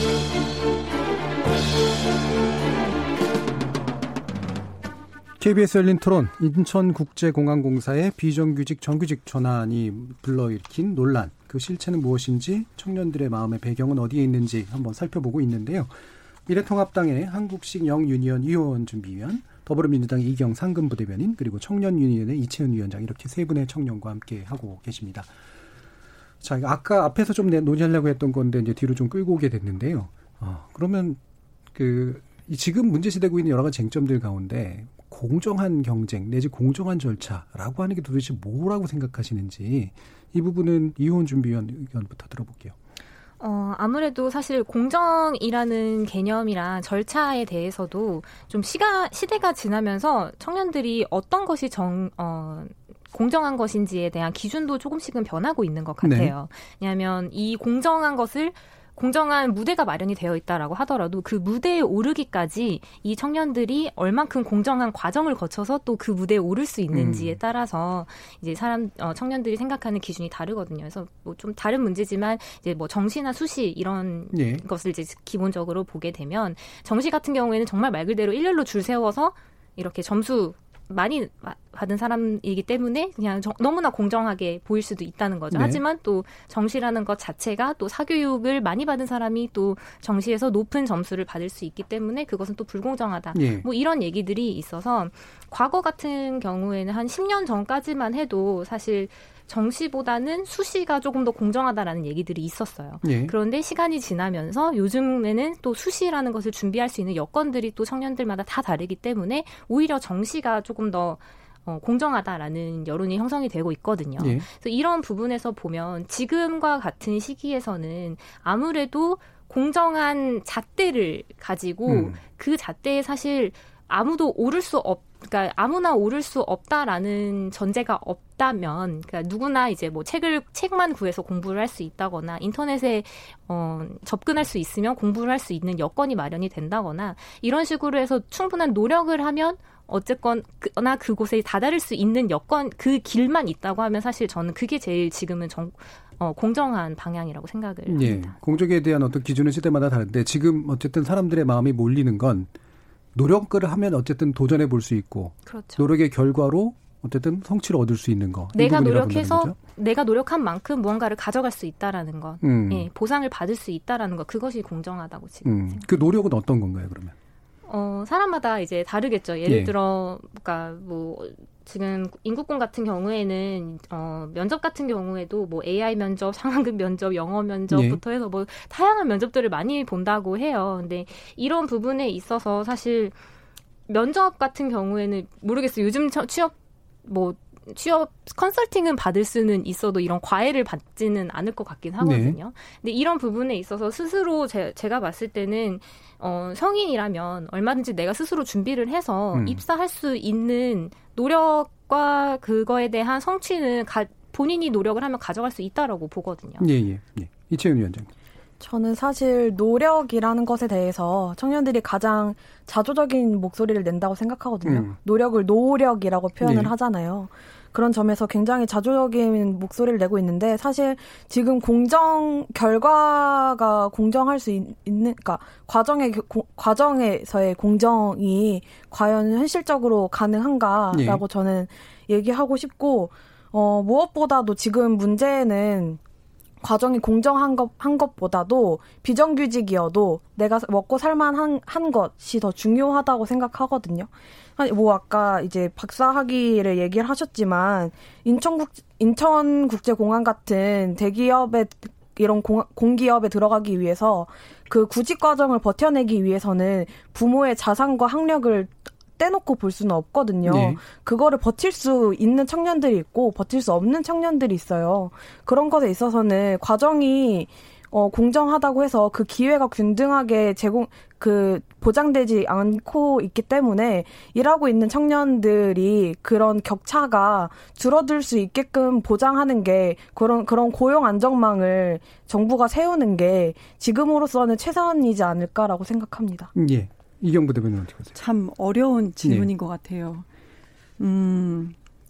KBS 열린 토론, 인천국제공항공사의 비정규직 정규직 전환이 불러일으킨 논란, 그 실체는 무엇인지, 청년들의 마음의 배경은 어디에 있는지 한번 살펴보고 있는데요. 미래통합당의 한국식 영 유니온 이호원 준비위원, 더불어민주당의 이경 상근부대변인, 그리고 청년 유니온의 이채은 위원장, 이렇게 세 분의 청년과 함께 하고 계십니다. 자, 아까 앞에서 좀 논의하려고 했던 건데 이제 뒤로 좀 끌고 오게 됐는데요. 그러면 지금 문제시되고 있는 여러 가지 쟁점들 가운데 공정한 경쟁 내지 공정한 절차라고 하는 게 도대체 뭐라고 생각하시는지, 이 부분은 이호원 준비위원 의견부터 들어볼게요. 아무래도 사실 공정이라는 개념이랑 절차에 대해서도 좀 시대가 지나면서 청년들이 어떤 것이 공정한 것인지에 대한 기준도 조금씩은 변하고 있는 것 같아요. 네. 왜냐하면 이 공정한 것을 공정한 무대가 마련이 되어 있다라고 하더라도 그 무대에 오르기까지 이 청년들이 얼만큼 공정한 과정을 거쳐서 또 그 무대에 오를 수 있는지에 따라서 이제 청년들이 생각하는 기준이 다르거든요. 그래서 뭐 좀 다른 문제지만 이제 뭐 정시나 수시 이런 것을 이제 기본적으로 보게 되면 정시 같은 경우에는 정말 말 그대로 일렬로 줄 세워서 이렇게 점수 많이 받은 사람이기 때문에 그냥 너무나 공정하게 보일 수도 있다는 거죠. 네. 하지만 또 정시라는 것 자체가 또 사교육을 많이 받은 사람이 또 정시에서 높은 점수를 받을 수 있기 때문에 그것은 또 불공정하다. 네. 뭐 이런 얘기들이 있어서 과거 같은 경우에는 한 10년 전까지만 해도 사실 정시보다는 수시가 조금 더 공정하다라는 얘기들이 있었어요. 예. 그런데 시간이 지나면서 요즘에는 또 수시라는 것을 준비할 수 있는 여건들이 또 청년들마다 다 다르기 때문에 오히려 정시가 조금 더 공정하다라는 여론이 형성이 되고 있거든요. 예. 그래서 이런 부분에서 보면 지금과 같은 시기에서는 아무래도 공정한 잣대를 가지고 그 잣대에 사실 아무도 오를 수 없 그러니까 아무나 오를 수 없다라는 전제가 없다면, 그러니까 누구나 이제 뭐 책만 구해서 공부를 할 수 있다거나 인터넷에 접근할 수 있으면 공부를 할 수 있는 여건이 마련이 된다거나 이런 식으로 해서 충분한 노력을 하면 어쨌거나 그곳에 다다를 수 있는 여건 그 길만 있다고 하면 사실 저는 그게 제일 지금은 공정한 방향이라고 생각을 합니다. 공정에 대한 어떤 기준은 시대마다 다른데 지금 어쨌든 사람들의 마음이 몰리는 건. 노력을 하면 어쨌든 도전해 볼 수 있고 그렇죠. 노력의 결과로 어쨌든 성취를 얻을 수 있는 거. 내가 노력해서 내가 노력한 만큼 무언가를 가져갈 수 있다라는 것. 예, 보상을 받을 수 있다라는 것. 그것이 공정하다고 지금 생각합니다. 그 노력은 어떤 건가요 그러면? 사람마다 이제 다르겠죠. 예를 들어 그러니까 뭐 지금 인국공 같은 경우에는 면접 같은 경우에도 뭐 AI 면접, 상황극 면접, 영어 면접부터 해서 뭐 다양한 면접들을 많이 본다고 해요. 근데 이런 부분에 있어서 사실 면접 같은 경우에는 모르겠어요. 요즘 취업 컨설팅은 받을 수는 있어도 이런 과외를 받지는 않을 것 같긴 하거든요. 근데 이런 부분에 있어서 스스로 제가 봤을 때는 성인이라면 얼마든지 내가 스스로 준비를 해서 입사할 수 있는 노력과 그거에 대한 성취는 본인이 노력을 하면 가져갈 수 있다라고 보거든요. 예. 이채윤 위원장님. 저는 사실 노력이라는 것에 대해서 청년들이 가장 자조적인 목소리를 낸다고 생각하거든요. 노력을 노력이라고 표현을 하잖아요. 그런 점에서 굉장히 자조적인 목소리를 내고 있는데 사실 지금 결과가 공정할 수 있는, 그러니까 과정에서의 공정이 과연 현실적으로 가능한가라고 저는 얘기하고 싶고, 무엇보다도 지금 문제는 과정이 한 것보다도 비정규직이어도 내가 먹고 살만한 것이 더 중요하다고 생각하거든요. 뭐 아까 이제 박사학위를 얘기를 하셨지만 인천국제공항 같은 대기업에 이런 공기업에 들어가기 위해서 그 구직 과정을 버텨내기 위해서는 부모의 자산과 학력을 떼놓고 볼 수는 없거든요. 그거를 버틸 수 있는 청년들이 있고 버틸 수 없는 청년들이 있어요. 그런 것에 있어서는 과정이 공정하다고 해서 그 기회가 균등하게 보장되지 않고 있기 때문에 일하고 있는 청년들이 그런 격차가 줄어들 수 있게끔 보장하는 게 그런 고용 안정망을 정부가 세우는 게 지금으로서는 최선이지 않을까라고 생각합니다. 예. 이경부 대변인 어떻게 보세요? 참 어려운 질문인 것 같아요.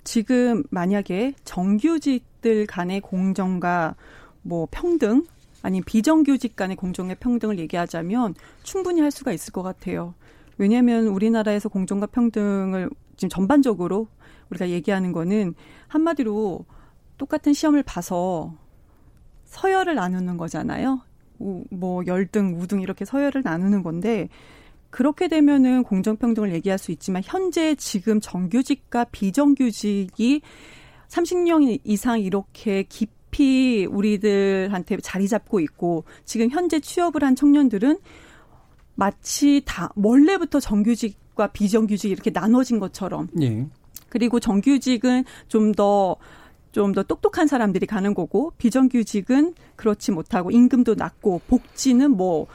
지금 만약에 정규직들 간의 공정과 뭐 평등 아니면 비정규직 간의 공정의 평등을 얘기하자면 충분히 할 수가 있을 것 같아요. 왜냐하면 우리나라에서 공정과 평등을 지금 전반적으로 우리가 얘기하는 거는 한마디로 똑같은 시험을 봐서 서열을 나누는 거잖아요. 뭐 열등, 우등 이렇게 서열을 나누는 건데 그렇게 되면은 공정평등을 얘기할 수 있지만 현재 지금 정규직과 비정규직이 30년 이상 이렇게 깊이 우리들한테 자리 잡고 있고 지금 현재 취업을 한 청년들은 마치 다 원래부터 정규직과 비정규직이 이렇게 나눠진 것처럼 그리고 정규직은 좀 더 똑똑한 사람들이 가는 거고 비정규직은 그렇지 못하고 임금도 낮고 복지는 뭐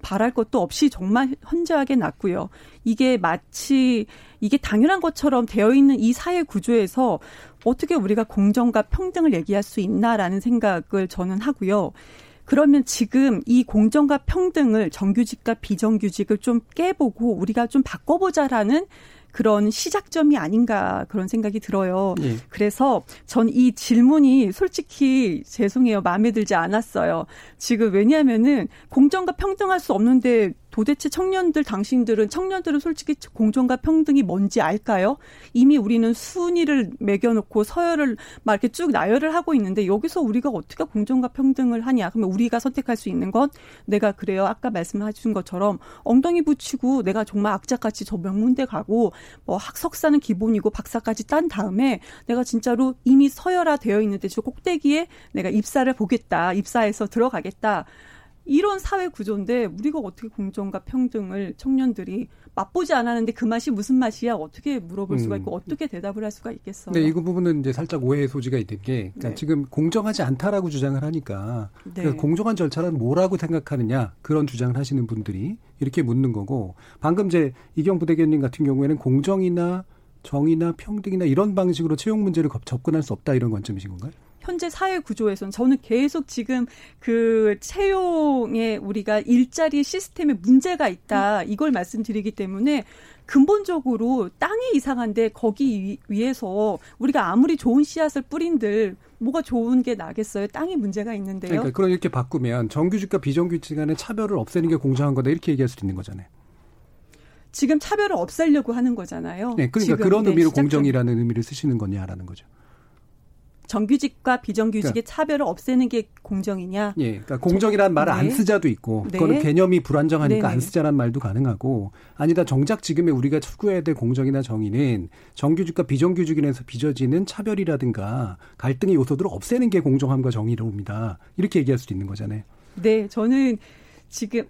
바랄 것도 없이 정말 현저하게 낮고요. 이게 마치 이게 당연한 것처럼 되어 있는 이 사회 구조에서 어떻게 우리가 공정과 평등을 얘기할 수 있나라는 생각을 저는 하고요. 그러면 지금 이 공정과 평등을 정규직과 비정규직을 좀 깨보고 우리가 좀 바꿔보자라는 그런 시작점이 아닌가 그런 생각이 들어요. 예. 그래서 전 이 질문이 솔직히 죄송해요. 마음에 들지 않았어요. 지금 왜냐하면은 공정과 평등할 수 없는데 도대체 청년들은 솔직히 공정과 평등이 뭔지 알까요? 이미 우리는 순위를 매겨놓고 서열을 막 이렇게 쭉 나열을 하고 있는데 여기서 우리가 어떻게 공정과 평등을 하냐. 그러면 우리가 선택할 수 있는 건 내가 그래요. 아까 말씀하신 것처럼 엉덩이 붙이고 내가 정말 악자같이 저 명문대 가고 뭐 석사는 기본이고 박사까지 딴 다음에 내가 진짜로 이미 서열화 되어 있는데 저 꼭대기에 내가 입사를 보겠다. 입사해서 들어가겠다. 이런 사회 구조인데 우리가 어떻게 공정과 평등을 청년들이 맛보지 않았는데 그 맛이 무슨 맛이야 어떻게 물어볼 수가 있고 어떻게 대답을 할 수가 있겠어요. 네, 이 부분은 이제 살짝 오해의 소지가 있는 게 그러니까 네. 지금 공정하지 않다라고 주장을 하니까 네. 그러니까 공정한 절차란 뭐라고 생각하느냐 그런 주장을 하시는 분들이 이렇게 묻는 거고 방금 이제 이경 부대변인 같은 경우에는 공정이나 정의나 평등이나 이런 방식으로 채용 문제를 접근할 수 없다 이런 관점이신 건가요? 현재 사회 구조에서는 저는 계속 지금 그 채용에 우리가 일자리 시스템에 문제가 있다 이걸 말씀드리기 때문에 근본적으로 땅이 이상한데 거기 위에서 우리가 아무리 좋은 씨앗을 뿌린들 뭐가 좋은 게 나겠어요? 땅이 문제가 있는데요. 그러니까 그럼 이렇게 바꾸면 정규직과 비정규직 간의 차별을 없애는 게 공정한 거다 이렇게 얘기할 수 있는 거잖아요. 지금 차별을 없애려고 하는 거잖아요. 네, 그러니까 그런 의미로 공정이라는 의미를 쓰시는 거냐라는 거죠. 정규직과 비정규직의 그러니까, 차별을 없애는 게 공정이냐? 예, 그러니까 공정이라는 말을 네. 안 쓰자도 있고, 네. 그거는 개념이 불안정하니까 네. 안 쓰자란 말도 가능하고, 아니다 정작 지금의 우리가 추구해야 될 공정이나 정의는 정규직과 비정규직에서 빚어지는 차별이라든가 갈등의 요소들을 없애는 게 공정함과 정의로움이다. 이렇게 얘기할 수도 있는 거잖아요. 네, 저는 지금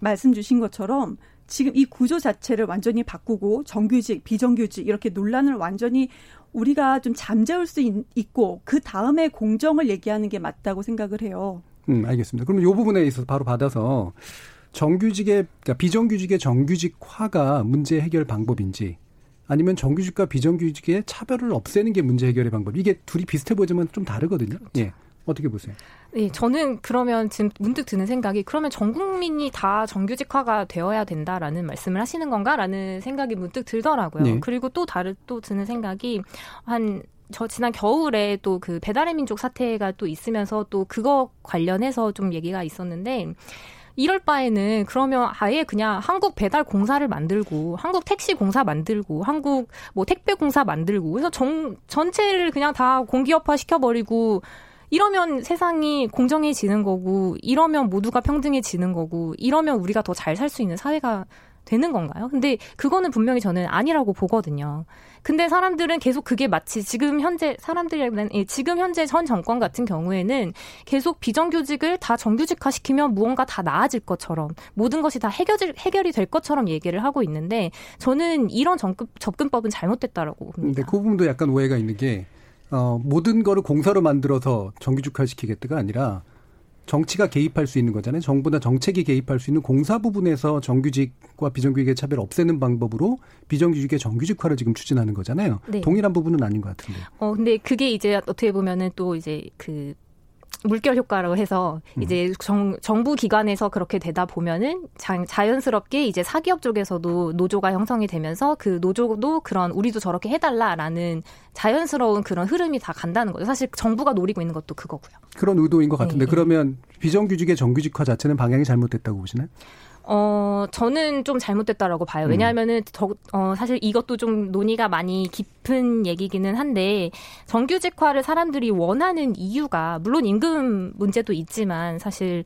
말씀 주신 것처럼. 지금 이 구조 자체를 완전히 바꾸고 정규직, 비정규직 이렇게 논란을 완전히 우리가 좀 잠재울 수 있고 그 다음에 공정을 얘기하는 게 맞다고 생각을 해요. 알겠습니다. 그럼 이 부분에 있어서 바로 받아서 정규직의 그러니까 비정규직의 정규직화가 문제 해결 방법인지 아니면 정규직과 비정규직의 차별을 없애는 게 문제 해결의 방법. 이게 둘이 비슷해 보이지만 좀 다르거든요. 그렇죠. 예. 어떻게 보세요? 네, 저는 그러면 지금 문득 드는 생각이 그러면 전 국민이 다 정규직화가 되어야 된다라는 말씀을 하시는 건가라는 생각이 문득 들더라고요. 네. 그리고 또 드는 생각이 저 지난 겨울에 또 그 배달의 민족 사태가 또 있으면서 또 그거 관련해서 좀 얘기가 있었는데 이럴 바에는 그러면 아예 그냥 한국 배달 공사를 만들고 한국 택시 공사 만들고 한국 뭐 택배 공사 만들고 그래서 전체를 그냥 다 공기업화 시켜버리고 이러면 세상이 공정해지는 거고 이러면 모두가 평등해지는 거고 이러면 우리가 더 잘 살 수 있는 사회가 되는 건가요? 근데 그거는 분명히 저는 아니라고 보거든요. 근데 사람들은 계속 그게 마치 지금 현재 전 정권 같은 경우에는 계속 비정규직을 다 정규직화시키면 무언가 다 나아질 것처럼 모든 것이 다 해결이 될 것처럼 얘기를 하고 있는데 저는 이런 접근법은 잘못됐다라고 봅니다. 근데 그 부분도 약간 오해가 있는 게 모든 거를 공사로 만들어서 정규직화시키겠다가 아니라 정치가 개입할 수 있는 거잖아요. 정부나 정책이 개입할 수 있는 공사 부분에서 정규직과 비정규직의 차별을 없애는 방법으로 비정규직의 정규직화를 지금 추진하는 거잖아요. 네. 동일한 부분은 아닌 것 같은데. 근데 그게 이제 어떻게 보면은 또 이제 그 물결 효과라고 해서 이제 정부 기관에서 그렇게 되다 보면은 자연스럽게 이제 사기업 쪽에서도 노조가 형성이 되면서 그 노조도 그런 우리도 저렇게 해달라라는 자연스러운 그런 흐름이 다 간다는 거죠. 사실 정부가 노리고 있는 것도 그거고요. 그런 의도인 것 같은데 네. 그러면 비정규직의 정규직화 자체는 방향이 잘못됐다고 보시나요? 저는 좀 잘못됐다라고 봐요. 왜냐하면은, 사실 이것도 좀 논의가 많이 깊은 얘기기는 한데, 정규직화를 사람들이 원하는 이유가, 물론 임금 문제도 있지만, 사실,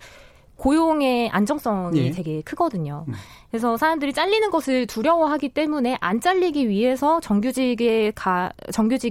고용의 안정성이 예. 되게 크거든요. 그래서 사람들이 잘리는 것을 두려워하기 때문에 안 잘리기 위해서 정규직이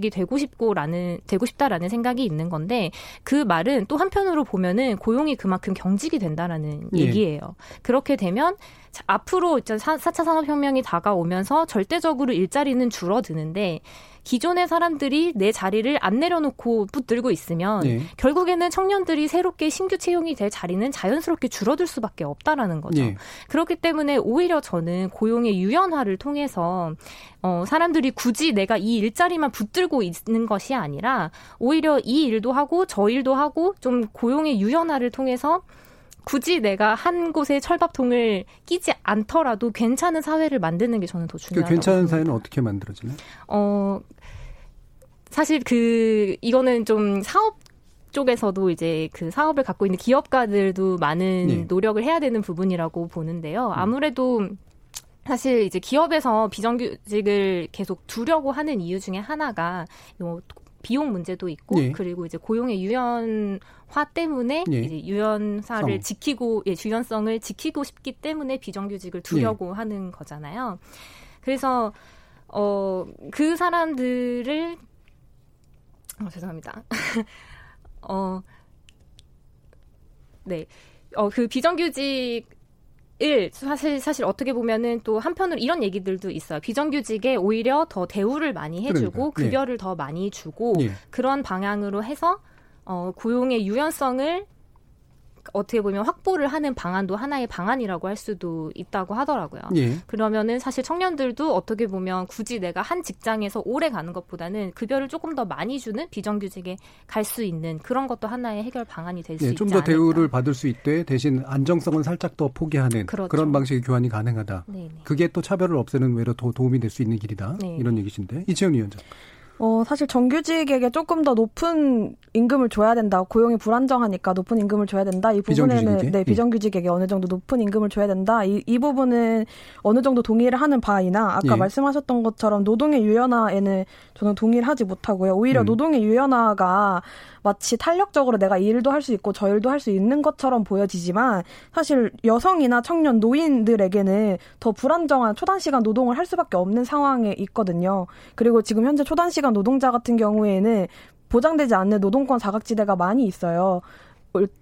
되고 싶다라는 생각이 있는 건데 그 말은 또 한편으로 보면은 고용이 그만큼 경직이 된다라는 얘기예요. 그렇게 되면 앞으로 4차 산업혁명이 다가오면서 절대적으로 일자리는 줄어드는데 기존의 사람들이 내 자리를 안 내려놓고 붙들고 있으면 네. 결국에는 청년들이 새롭게 신규 채용이 될 자리는 자연스럽게 줄어들 수밖에 없다라는 거죠. 네. 그렇기 때문에 오히려 저는 고용의 유연화를 통해서 사람들이 굳이 내가 이 일자리만 붙들고 있는 것이 아니라 오히려 이 일도 하고 저 일도 하고 좀 고용의 유연화를 통해서 굳이 내가 한 곳에 철밥통을 끼지 않더라도 괜찮은 사회를 만드는 게 저는 더 중요하다고 생각합니다. 괜찮은 사회는 어떻게 만들어지나요? 사실 이거는 좀 사업 쪽에서도 이제 그 사업을 갖고 있는 기업가들도 많은 네. 노력을 해야 되는 부분이라고 보는데요. 아무래도 사실 이제 기업에서 비정규직을 계속 두려고 하는 이유 중에 하나가 비용 문제도 있고 예. 그리고 이제 고용의 유연화 때문에 예. 이제 유연사를 지키고 유연성을 지키고 싶기 때문에 비정규직을 두려고 하는 거잖아요. 그래서 그 사람들을 죄송합니다. 그 비정규직 사실 어떻게 보면은 또 한편으로 이런 얘기들도 있어요. 비정규직에 오히려 더 대우를 많이 해주고 그러니까, 급여를 더 많이 주고 그런 방향으로 해서 고용의 유연성을 어떻게 보면 확보를 하는 방안도 하나의 방안이라고 할 수도 있다고 하더라고요. 그러면은 사실 청년들도 어떻게 보면 굳이 내가 한 직장에서 오래 가는 것보다는 급여를 조금 더 많이 주는 비정규직에 갈 수 있는 그런 것도 하나의 해결 방안이 될 수 있지 않을까. 좀 더 대우를 받을 수 있되 대신 안정성은 살짝 더 포기하는 그렇죠. 그런 방식의 교환이 가능하다. 네네. 그게 또 차별을 없애는 외로 더 도움이 될 수 있는 길이다. 네네. 이런 얘기신데 이채영 위원장. 사실 정규직에게 조금 더 높은 임금을 줘야 된다. 고용이 불안정하니까 높은 임금을 줘야 된다. 이 부분에는 비정규직에게? 비정규직에게 어느 정도 높은 임금을 줘야 된다. 이 부분은 어느 정도 동의를 하는 바이나 아까 말씀하셨던 것처럼 노동의 유연화에는 저는 동의를 하지 못하고요. 오히려 노동의 유연화가 마치 탄력적으로 내가 이 일도 할 수 있고 저 일도 할 수 있는 것처럼 보여지지만 사실 여성이나 청년, 노인들에게는 더 불안정한 초단시간 노동을 할 수밖에 없는 상황에 있거든요. 그리고 지금 현재 초단시간 노동자 같은 경우에는 보장되지 않는 노동권 사각지대가 많이 있어요.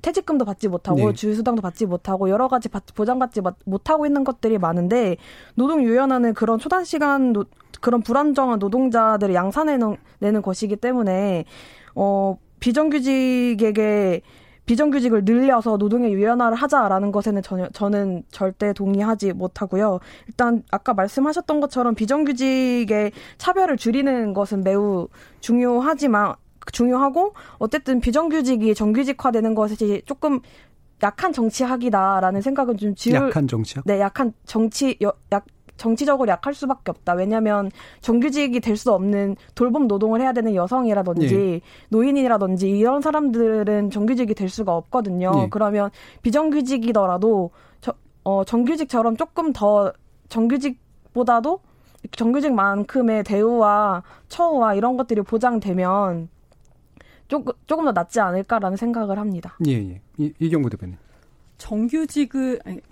퇴직금도 받지 못하고 주휴수당도 받지 못하고 여러 가지 보장받지 못하고 있는 것들이 많은데 노동 유연화는 그런 초단시간 그런 불안정한 노동자들을 양산해내는 것이기 때문에 비정규직을 늘려서 노동의 유연화를 하자라는 것에는 저는 절대 동의하지 못하고요. 일단 아까 말씀하셨던 것처럼 비정규직의 차별을 줄이는 것은 매우 중요하고 어쨌든 비정규직이 정규직화되는 것이 조금 약한 정치학이다라는 생각은 좀 약한 정치학? 네, 약한 정치적으로 약할 수밖에 없다. 왜냐하면 정규직이 될 수 없는 돌봄 노동을 해야 되는 여성이라든지 노인이라든지 이런 사람들은 정규직이 될 수가 없거든요. 그러면 비정규직이더라도 정규직처럼 조금 더 정규직보다도 정규직만큼의 대우와 처우와 이런 것들이 보장되면 조금 더 낫지 않을까라는 생각을 합니다. 예. 이경구 대표님.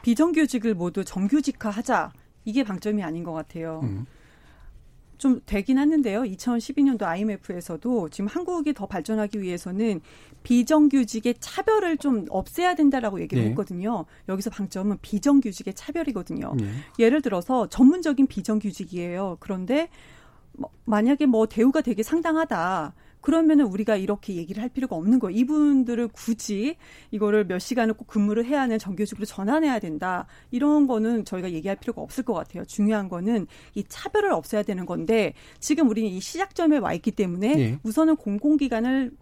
비정규직을 모두 정규직화하자. 이게 방점이 아닌 것 같아요. 좀 되긴 하는데요. 2012년도 IMF에서도 지금 한국이 더 발전하기 위해서는 비정규직의 차별을 좀 없애야 된다라고 얘기를 했거든요. 여기서 방점은 비정규직의 차별이거든요. 예를 들어서 전문적인 비정규직이에요. 그런데 만약에 대우가 되게 상당하다. 그러면은 우리가 이렇게 얘기를 할 필요가 없는 거예요. 이분들을 굳이 이거를 몇 시간을 꼭 근무를 해야 하는 정규직으로 전환해야 된다. 이런 거는 저희가 얘기할 필요가 없을 것 같아요. 중요한 거는 이 차별을 없애야 되는 건데 지금 우리는 이 시작점에 와 있기 때문에 우선은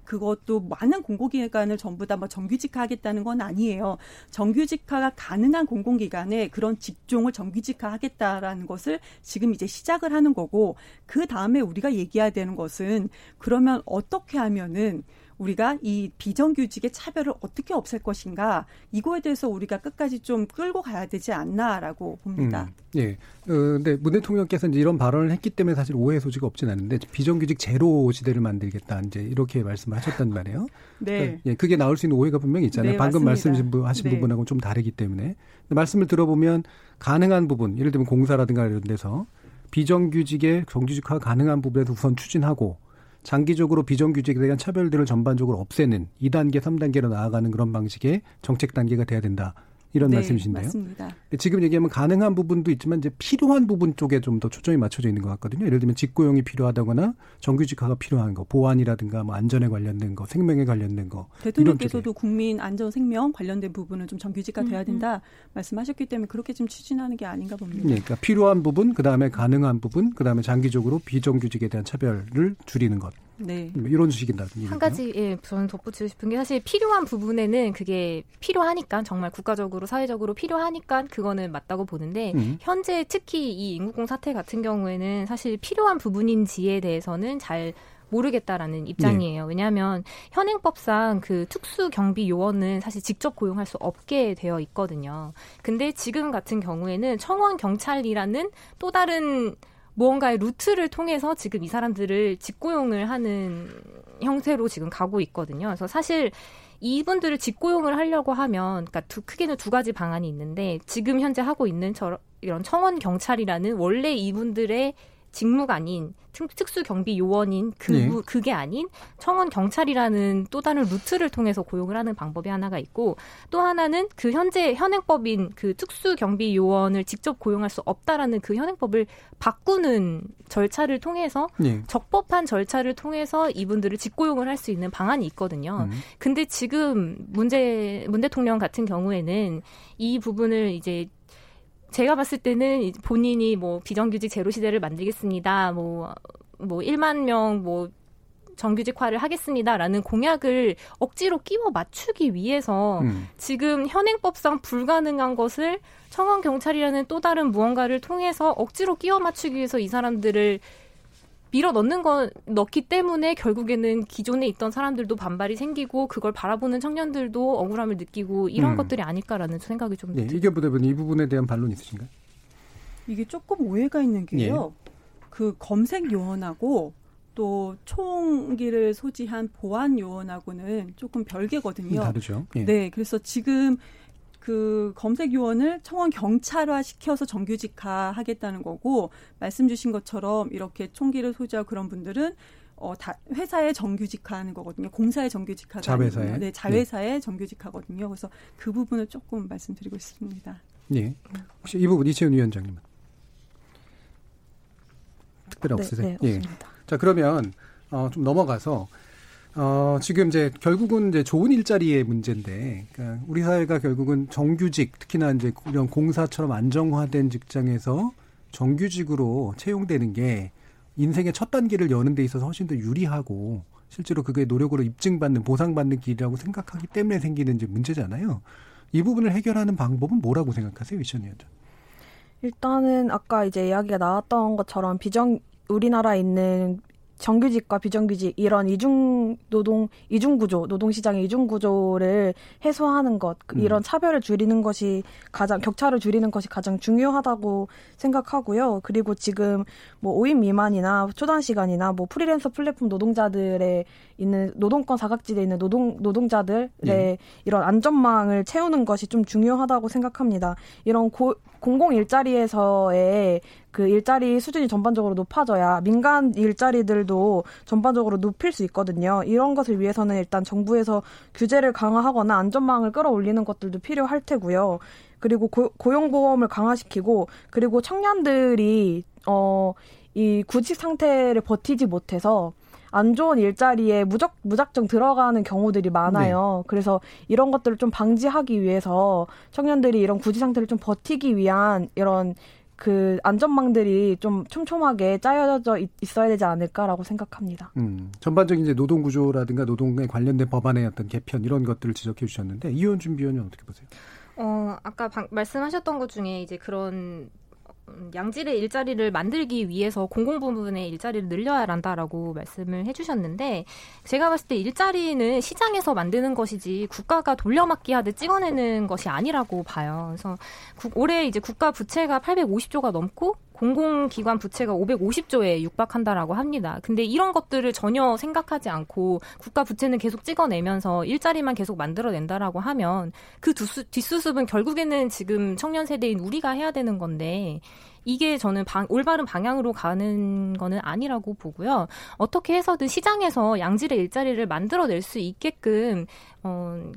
그것도 많은 공공기관을 전부 다 정규직화하겠다는 건 아니에요. 정규직화가 가능한 공공기관에 그런 직종을 정규직화하겠다라는 것을 지금 이제 시작을 하는 거고 그 다음에 우리가 얘기해야 되는 것은 그러면 어떻게 하면은 우리가 이 비정규직의 차별을 어떻게 없앨 것인가 이거에 대해서 우리가 끝까지 좀 끌고 가야 되지 않나라고 봅니다. 근데 문 대통령께서 이제 이런 발언을 했기 때문에 사실 오해 소지가 없진 않은데 비정규직 제로 시대를 만들겠다 이제 이렇게 말씀하셨단 말이에요. 그러니까, 그게 나올 수 있는 오해가 분명히 있잖아요. 방금 말씀하신 부분하고는 좀 다르기 때문에 말씀을 들어보면 가능한 부분, 예를 들면 공사라든가 이런 데서 비정규직의 정규직화 가능한 부분에서 우선 추진하고. 장기적으로 비정규직에 대한 차별들을 전반적으로 없애는 2단계, 3단계로 나아가는 그런 방식의 정책 단계가 돼야 된다. 이런 말씀이신데요. 맞습니다. 지금 얘기하면 가능한 부분도 있지만 이제 필요한 부분 쪽에 좀 더 초점이 맞춰져 있는 것 같거든요. 예를 들면 직고용이 필요하다거나 정규직화가 필요한 거, 보안이라든가 뭐 안전에 관련된 거, 생명에 관련된 거. 대통령께서도 국민 안전 생명 관련된 부분은 좀 정규직화 돼야 된다 말씀하셨기 때문에 그렇게 좀 추진하는 게 아닌가 봅니다. 네, 그러니까 필요한 부분, 그다음에 가능한 부분, 그다음에 장기적으로 비정규직에 대한 차별을 줄이는 것. 네. 이런 식인다. 한 가지 예, 저는 덧붙이고 싶은 게 사실 필요한 부분에는 그게 필요하니까 정말 국가적으로 사회적으로 필요하니까 그거는 맞다고 보는데 현재 특히 이 인구공 사태 같은 경우에는 사실 필요한 부분인지에 대해서는 잘 모르겠다라는 입장이에요. 네. 왜냐하면 현행법상 그 특수 경비 요원은 사실 직접 고용할 수 없게 되어 있거든요. 근데 지금 같은 경우에는 청원 경찰이라는 또 다른 무언가의 루트를 통해서 지금 이 사람들을 직고용을 하는 형태로 지금 가고 있거든요. 그래서 사실 이분들을 직고용을 하려고 하면, 그러니까 크게는 두 가지 방안이 있는데 지금 현재 하고 있는 이런 청원 경찰이라는 원래 이분들의 직무가 아닌 특수 경비 요원인 그게 아닌 청원 경찰이라는 또 다른 루트를 통해서 고용을 하는 방법이 하나가 있고 또 하나는 그 현재 현행법인 그 특수 경비 요원을 직접 고용할 수 없다라는 그 현행법을 바꾸는 절차를 통해서 적법한 절차를 통해서 이분들을 직고용을 할 수 있는 방안이 있거든요. 근데 지금 문 대통령 같은 경우에는 이 부분을 이제 제가 봤을 때는 본인이 뭐 비정규직 제로 시대를 만들겠습니다. 뭐 1만 명 뭐 정규직화를 하겠습니다라는 공약을 억지로 끼워 맞추기 위해서 지금 현행법상 불가능한 것을 청원 경찰이라는 또 다른 무언가를 통해서 억지로 끼워 맞추기 위해서 이 사람들을 넣기 때문에 결국에는 기존에 있던 사람들도 반발이 생기고 그걸 바라보는 청년들도 억울함을 느끼고 이런 것들이 아닐까라는 생각이 좀 듭니다. 네, 이겨보다보니 이 부분에 대한 반론 있으신가요? 이게 조금 오해가 있는 게요. 예. 그 검색 요원하고 또 총기를 소지한 보안 요원하고는 조금 별개거든요. 다르죠. 예. 네, 그래서 지금 그 검색 요원을 청원 경찰화 시켜서 정규직화 하겠다는 거고 말씀 주신 것처럼 이렇게 총기를 소지하고 그런 분들은 다 회사에 정규직화하는 거거든요. 공사에 정규직화가 자회사에. 네, 자회사에 정규직화거든요. 그래서 그 부분을 조금 말씀드리고 있습니다. 네. 혹시 이 부분 이채윤 위원장님은 특별히 없으세요? 네, 없습니다. 예. 자, 그러면 좀 넘어가서 지금 이제 결국은 이제 좋은 일자리의 문제인데, 그러니까 우리 사회가 결국은 정규직, 특히나 이제 이런 공사처럼 안정화된 직장에서 정규직으로 채용되는 게 인생의 첫 단계를 여는 데 있어서 훨씬 더 유리하고, 실제로 그게 노력으로 입증받는, 보상받는 길이라고 생각하기 때문에 생기는 이제 문제잖아요. 이 부분을 해결하는 방법은 뭐라고 생각하세요, 이천 위원장? 일단은 아까 이제 이야기가 나왔던 것처럼 우리나라에 있는 정규직과 비정규직 이런 이중구조 노동시장의 이중구조를 해소하는 것 이런 차별을 줄이는 것이 격차를 줄이는 것이 가장 중요하다고 생각하고요. 그리고 지금 뭐 5인 미만이나 초단시간이나 뭐 프리랜서 플랫폼 노동자들의 있는 노동권 사각지대에 있는 노동자들의 이런 안전망을 채우는 것이 좀 중요하다고 생각합니다. 이런 공공 일자리에서의 그 일자리 수준이 전반적으로 높아져야 민간 일자리들도 전반적으로 높일 수 있거든요. 이런 것을 위해서는 일단 정부에서 규제를 강화하거나 안전망을 끌어올리는 것들도 필요할 테고요. 그리고 고용보험을 강화시키고 그리고 청년들이 이 구직 상태를 버티지 못해서 안 좋은 일자리에 무작정 들어가는 경우들이 많아요. 네. 그래서 이런 것들을 좀 방지하기 위해서 청년들이 이런 구직 상태를 좀 버티기 위한 이런 그 안전망들이 좀 촘촘하게 짜여져 있어야 되지 않을까라고 생각합니다. 전반적인 이제 노동 구조라든가 노동에 관련된 법안의 어떤 개편 이런 것들을 지적해 주셨는데 이현준 위원은 어떻게 보세요? 아까 말씀하셨던 것 중에 이제 그런 양질의 일자리를 만들기 위해서 공공부문의 일자리를 늘려야 한다라고 말씀을 해주셨는데 제가 봤을 때 일자리는 시장에서 만드는 것이지 국가가 돌려막기 하듯 찍어내는 것이 아니라고 봐요. 그래서 올해 이제 국가 부채가 850조가 넘고 공공기관 부채가 550조에 육박한다라고 합니다. 근데 이런 것들을 전혀 생각하지 않고 국가 부채는 계속 찍어내면서 일자리만 계속 만들어낸다라고 하면 그 뒷수습은 결국에는 지금 청년 세대인 우리가 해야 되는 건데 이게 저는 올바른 방향으로 가는 거는 아니라고 보고요. 어떻게 해서든 시장에서 양질의 일자리를 만들어낼 수 있게끔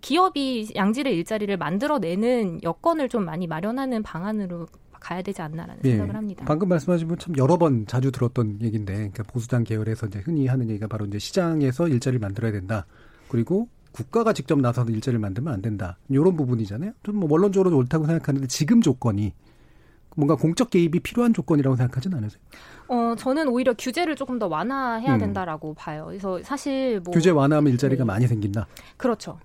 기업이 양질의 일자리를 만들어내는 여건을 좀 많이 마련하는 방안으로 가야 되지 않나라는 생각을 합니다. 방금 말씀하신 분 참 여러 번 자주 들었던 얘기인데, 그러니까 보수당 계열에서 이제 흔히 하는 얘기가 바로 이제 시장에서 일자리를 만들어야 된다. 그리고 국가가 직접 나서서 일자리를 만들면 안 된다. 이런 부분이잖아요. 좀 뭐 원론적으로도 옳다고 생각하는데 지금 조건이 뭔가 공적 개입이 필요한 조건이라고 생각하진 않으세요? 저는 오히려 규제를 조금 더 완화해야 된다라고 봐요. 그래서 사실 뭐 규제 완화하면 일자리가 많이 생긴다. 그렇죠.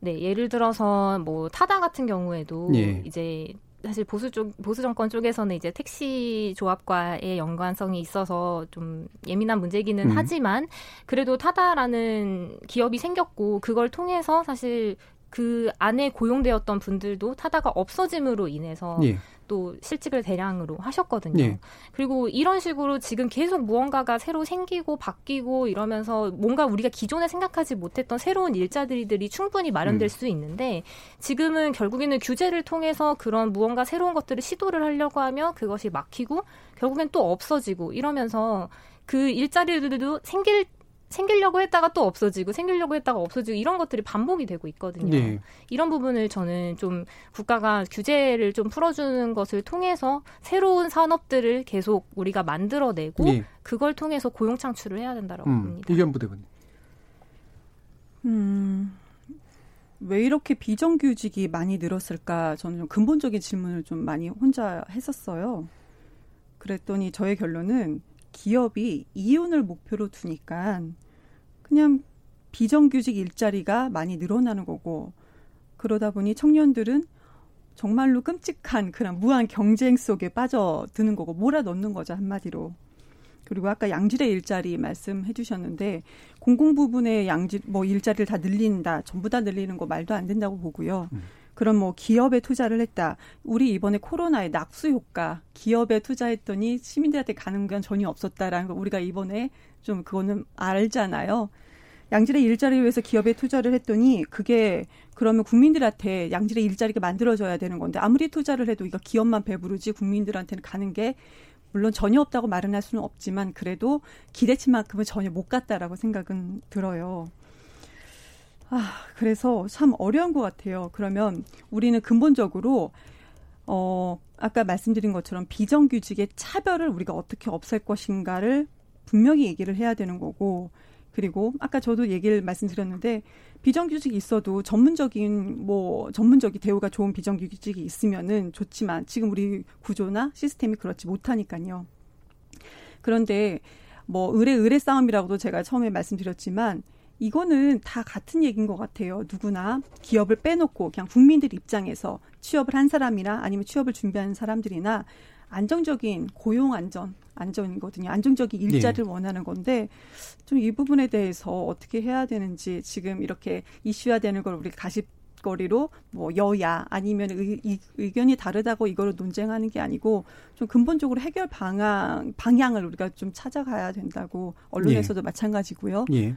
네, 예를 들어서 뭐 타다 같은 경우에도 이제 사실 보수 정권 쪽에서는 이제 택시 조합과의 연관성이 있어서 좀 예민한 문제기는 하지만 그래도 타다라는 기업이 생겼고 그걸 통해서 사실 그 안에 고용되었던 분들도 타다가 없어짐으로 인해서 또 실직을 대량으로 하셨거든요. 그리고 이런 식으로 지금 계속 무언가가 새로 생기고 바뀌고 이러면서 뭔가 우리가 기존에 생각하지 못했던 새로운 일자리들이 충분히 마련될 수 있는데 지금은 결국에는 규제를 통해서 그런 무언가 새로운 것들을 시도를 하려고 하며 그것이 막히고 결국엔 또 없어지고 이러면서 그 일자리들도 생기려고 했다가 또 없어지고 생기려고 했다가 없어지고 이런 것들이 반복이 되고 있거든요. 이런 부분을 저는 좀 국가가 규제를 좀 풀어주는 것을 통해서 새로운 산업들을 계속 우리가 만들어내고 그걸 통해서 고용 창출을 해야 된다고 봅니다. 이견부 대변인. 왜 이렇게 비정규직이 많이 늘었을까? 저는 좀 근본적인 질문을 좀 많이 혼자 했었어요. 그랬더니 저의 결론은 기업이 이윤을 목표로 두니까 그냥 비정규직 일자리가 많이 늘어나는 거고 그러다 보니 청년들은 정말로 끔찍한 그런 무한 경쟁 속에 빠져드는 거고 몰아넣는 거죠, 한마디로. 그리고 아까 양질의 일자리 말씀해 주셨는데 공공 부분의 양질 뭐 일자리를 다 늘린다, 전부 다 늘리는 거 말도 안 된다고 보고요. 그럼 뭐 기업에 투자를 했다. 우리 이번에 코로나의 낙수 효과, 기업에 투자했더니 시민들한테 가는 건 전혀 없었다라는 걸 우리가 이번에 좀 그거는 알잖아요. 양질의 일자리를 위해서 기업에 투자를 했더니 그게 그러면 국민들한테 양질의 일자리가 만들어져야 되는 건데 아무리 투자를 해도 이거 기업만 배부르지 국민들한테는 가는 게 물론 전혀 없다고 말은 할 수는 없지만 그래도 기대치만큼은 전혀 못 갔다라고 생각은 들어요. 그래서 참 어려운 것 같아요. 그러면 우리는 근본적으로 아까 말씀드린 것처럼 비정규직의 차별을 우리가 어떻게 없앨 것인가를 분명히 얘기를 해야 되는 거고 그리고 아까 저도 얘기를 말씀드렸는데 비정규직이 있어도 전문적인 대우가 좋은 비정규직이 있으면은 좋지만 지금 우리 구조나 시스템이 그렇지 못하니까요. 그런데 뭐 의뢰 싸움이라고도 제가 처음에 말씀드렸지만 이거는 다 같은 얘기인 것 같아요. 누구나 기업을 빼놓고 그냥 국민들 입장에서 취업을 한 사람이나 아니면 취업을 준비하는 사람들이나 안정적인 고용 안전이거든요. 안정적인 일자리를 원하는 건데 좀 이 부분에 대해서 어떻게 해야 되는지 지금 이렇게 이슈화되는 걸 우리 가십거리로 뭐 여야 아니면 의견이 다르다고 이거를 논쟁하는 게 아니고 좀 근본적으로 해결 방향을 우리가 좀 찾아가야 된다고 언론에서도 마찬가지고요. 네,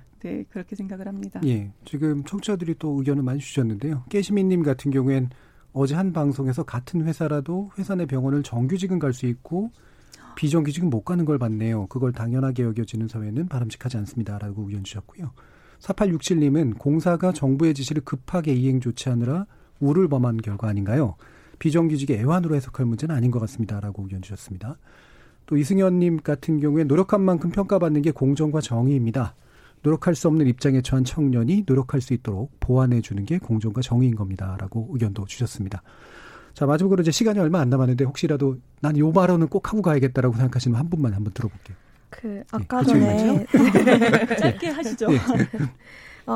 그렇게 생각을 합니다. 지금 청취자들이 또 의견을 많이 주셨는데요. 깨시민님 같은 경우엔 어제 한 방송에서 같은 회사라도 회사 내 병원을 정규직은 갈 수 있고 비정규직은 못 가는 걸 봤네요. 그걸 당연하게 여겨지는 사회는 바람직하지 않습니다라고 의견 주셨고요. 4867님은 공사가 정부의 지시를 급하게 이행 조치하느라 우를 범한 결과 아닌가요? 비정규직의 애환으로 해석할 문제는 아닌 것 같습니다라고 의견 주셨습니다. 또 이승현님 같은 경우에 노력한 만큼 평가받는 게 공정과 정의입니다. 노력할 수 없는 입장에 처한 청년이 노력할 수 있도록 보완해 주는 게 공정과 정의인 겁니다라고 의견도 주셨습니다. 자, 마지막으로 이제 시간이 얼마 안 남았는데 혹시라도 난 요 발언은 꼭 하고 가야겠다라고 생각하시는 한 분만 한번 들어볼게요. 아까 전에 짧게 하시죠.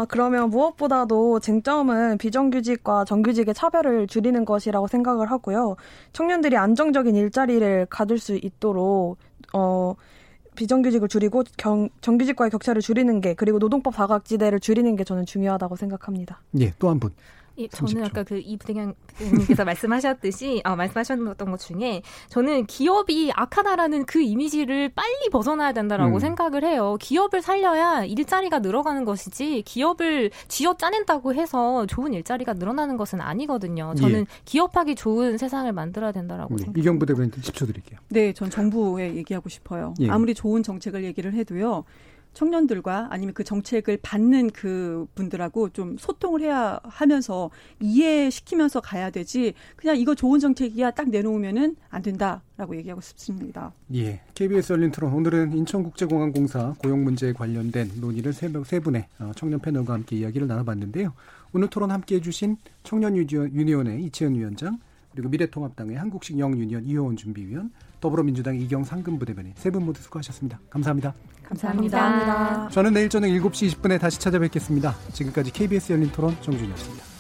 그러면 무엇보다도 쟁점은 비정규직과 정규직의 차별을 줄이는 것이라고 생각을 하고요. 청년들이 안정적인 일자리를 가질 수 있도록 비정규직을 줄이고 정규직과의 격차를 줄이는 게 그리고 노동법 사각지대를 줄이는 게 저는 중요하다고 생각합니다. 또 한 분. 예, 저는 아까 그 이 부대장님께서 말씀하셨듯이 말씀하셨던 것 중에 저는 기업이 악하다라는 그 이미지를 빨리 벗어나야 된다라고 생각을 해요. 기업을 살려야 일자리가 늘어가는 것이지 기업을 쥐어짜낸다고 해서 좋은 일자리가 늘어나는 것은 아니거든요. 저는 예. 기업하기 좋은 세상을 만들어야 된다라고 생각합니다. 이경부 대변인님 10초 드릴게요. 네, 전 정부에 얘기하고 싶어요. 예. 아무리 좋은 정책을 얘기를 해도요. 청년들과 아니면 그 정책을 받는 그 분들하고 좀 소통을 해야 하면서 이해시키면서 가야 되지 그냥 이거 좋은 정책이야 딱 내놓으면은 안 된다라고 얘기하고 싶습니다. 예, KBS 열린 토론 오늘은 인천국제공항공사 고용 문제에 관련된 논의를 세 분의 청년 패널과 함께 이야기를 나눠봤는데요. 오늘 토론 함께해 주신 청년 유니온의 이채연 위원장 그리고 미래통합당의 한국식 영 유니온 이효원 준비위원 더불어민주당 이경 상근부 대변인 세 분 모두 수고하셨습니다. 감사합니다. 감사합니다. 저는 내일 저녁 7시 20분에 다시 찾아뵙겠습니다. 지금까지 KBS 열린 토론 정준이었습니다.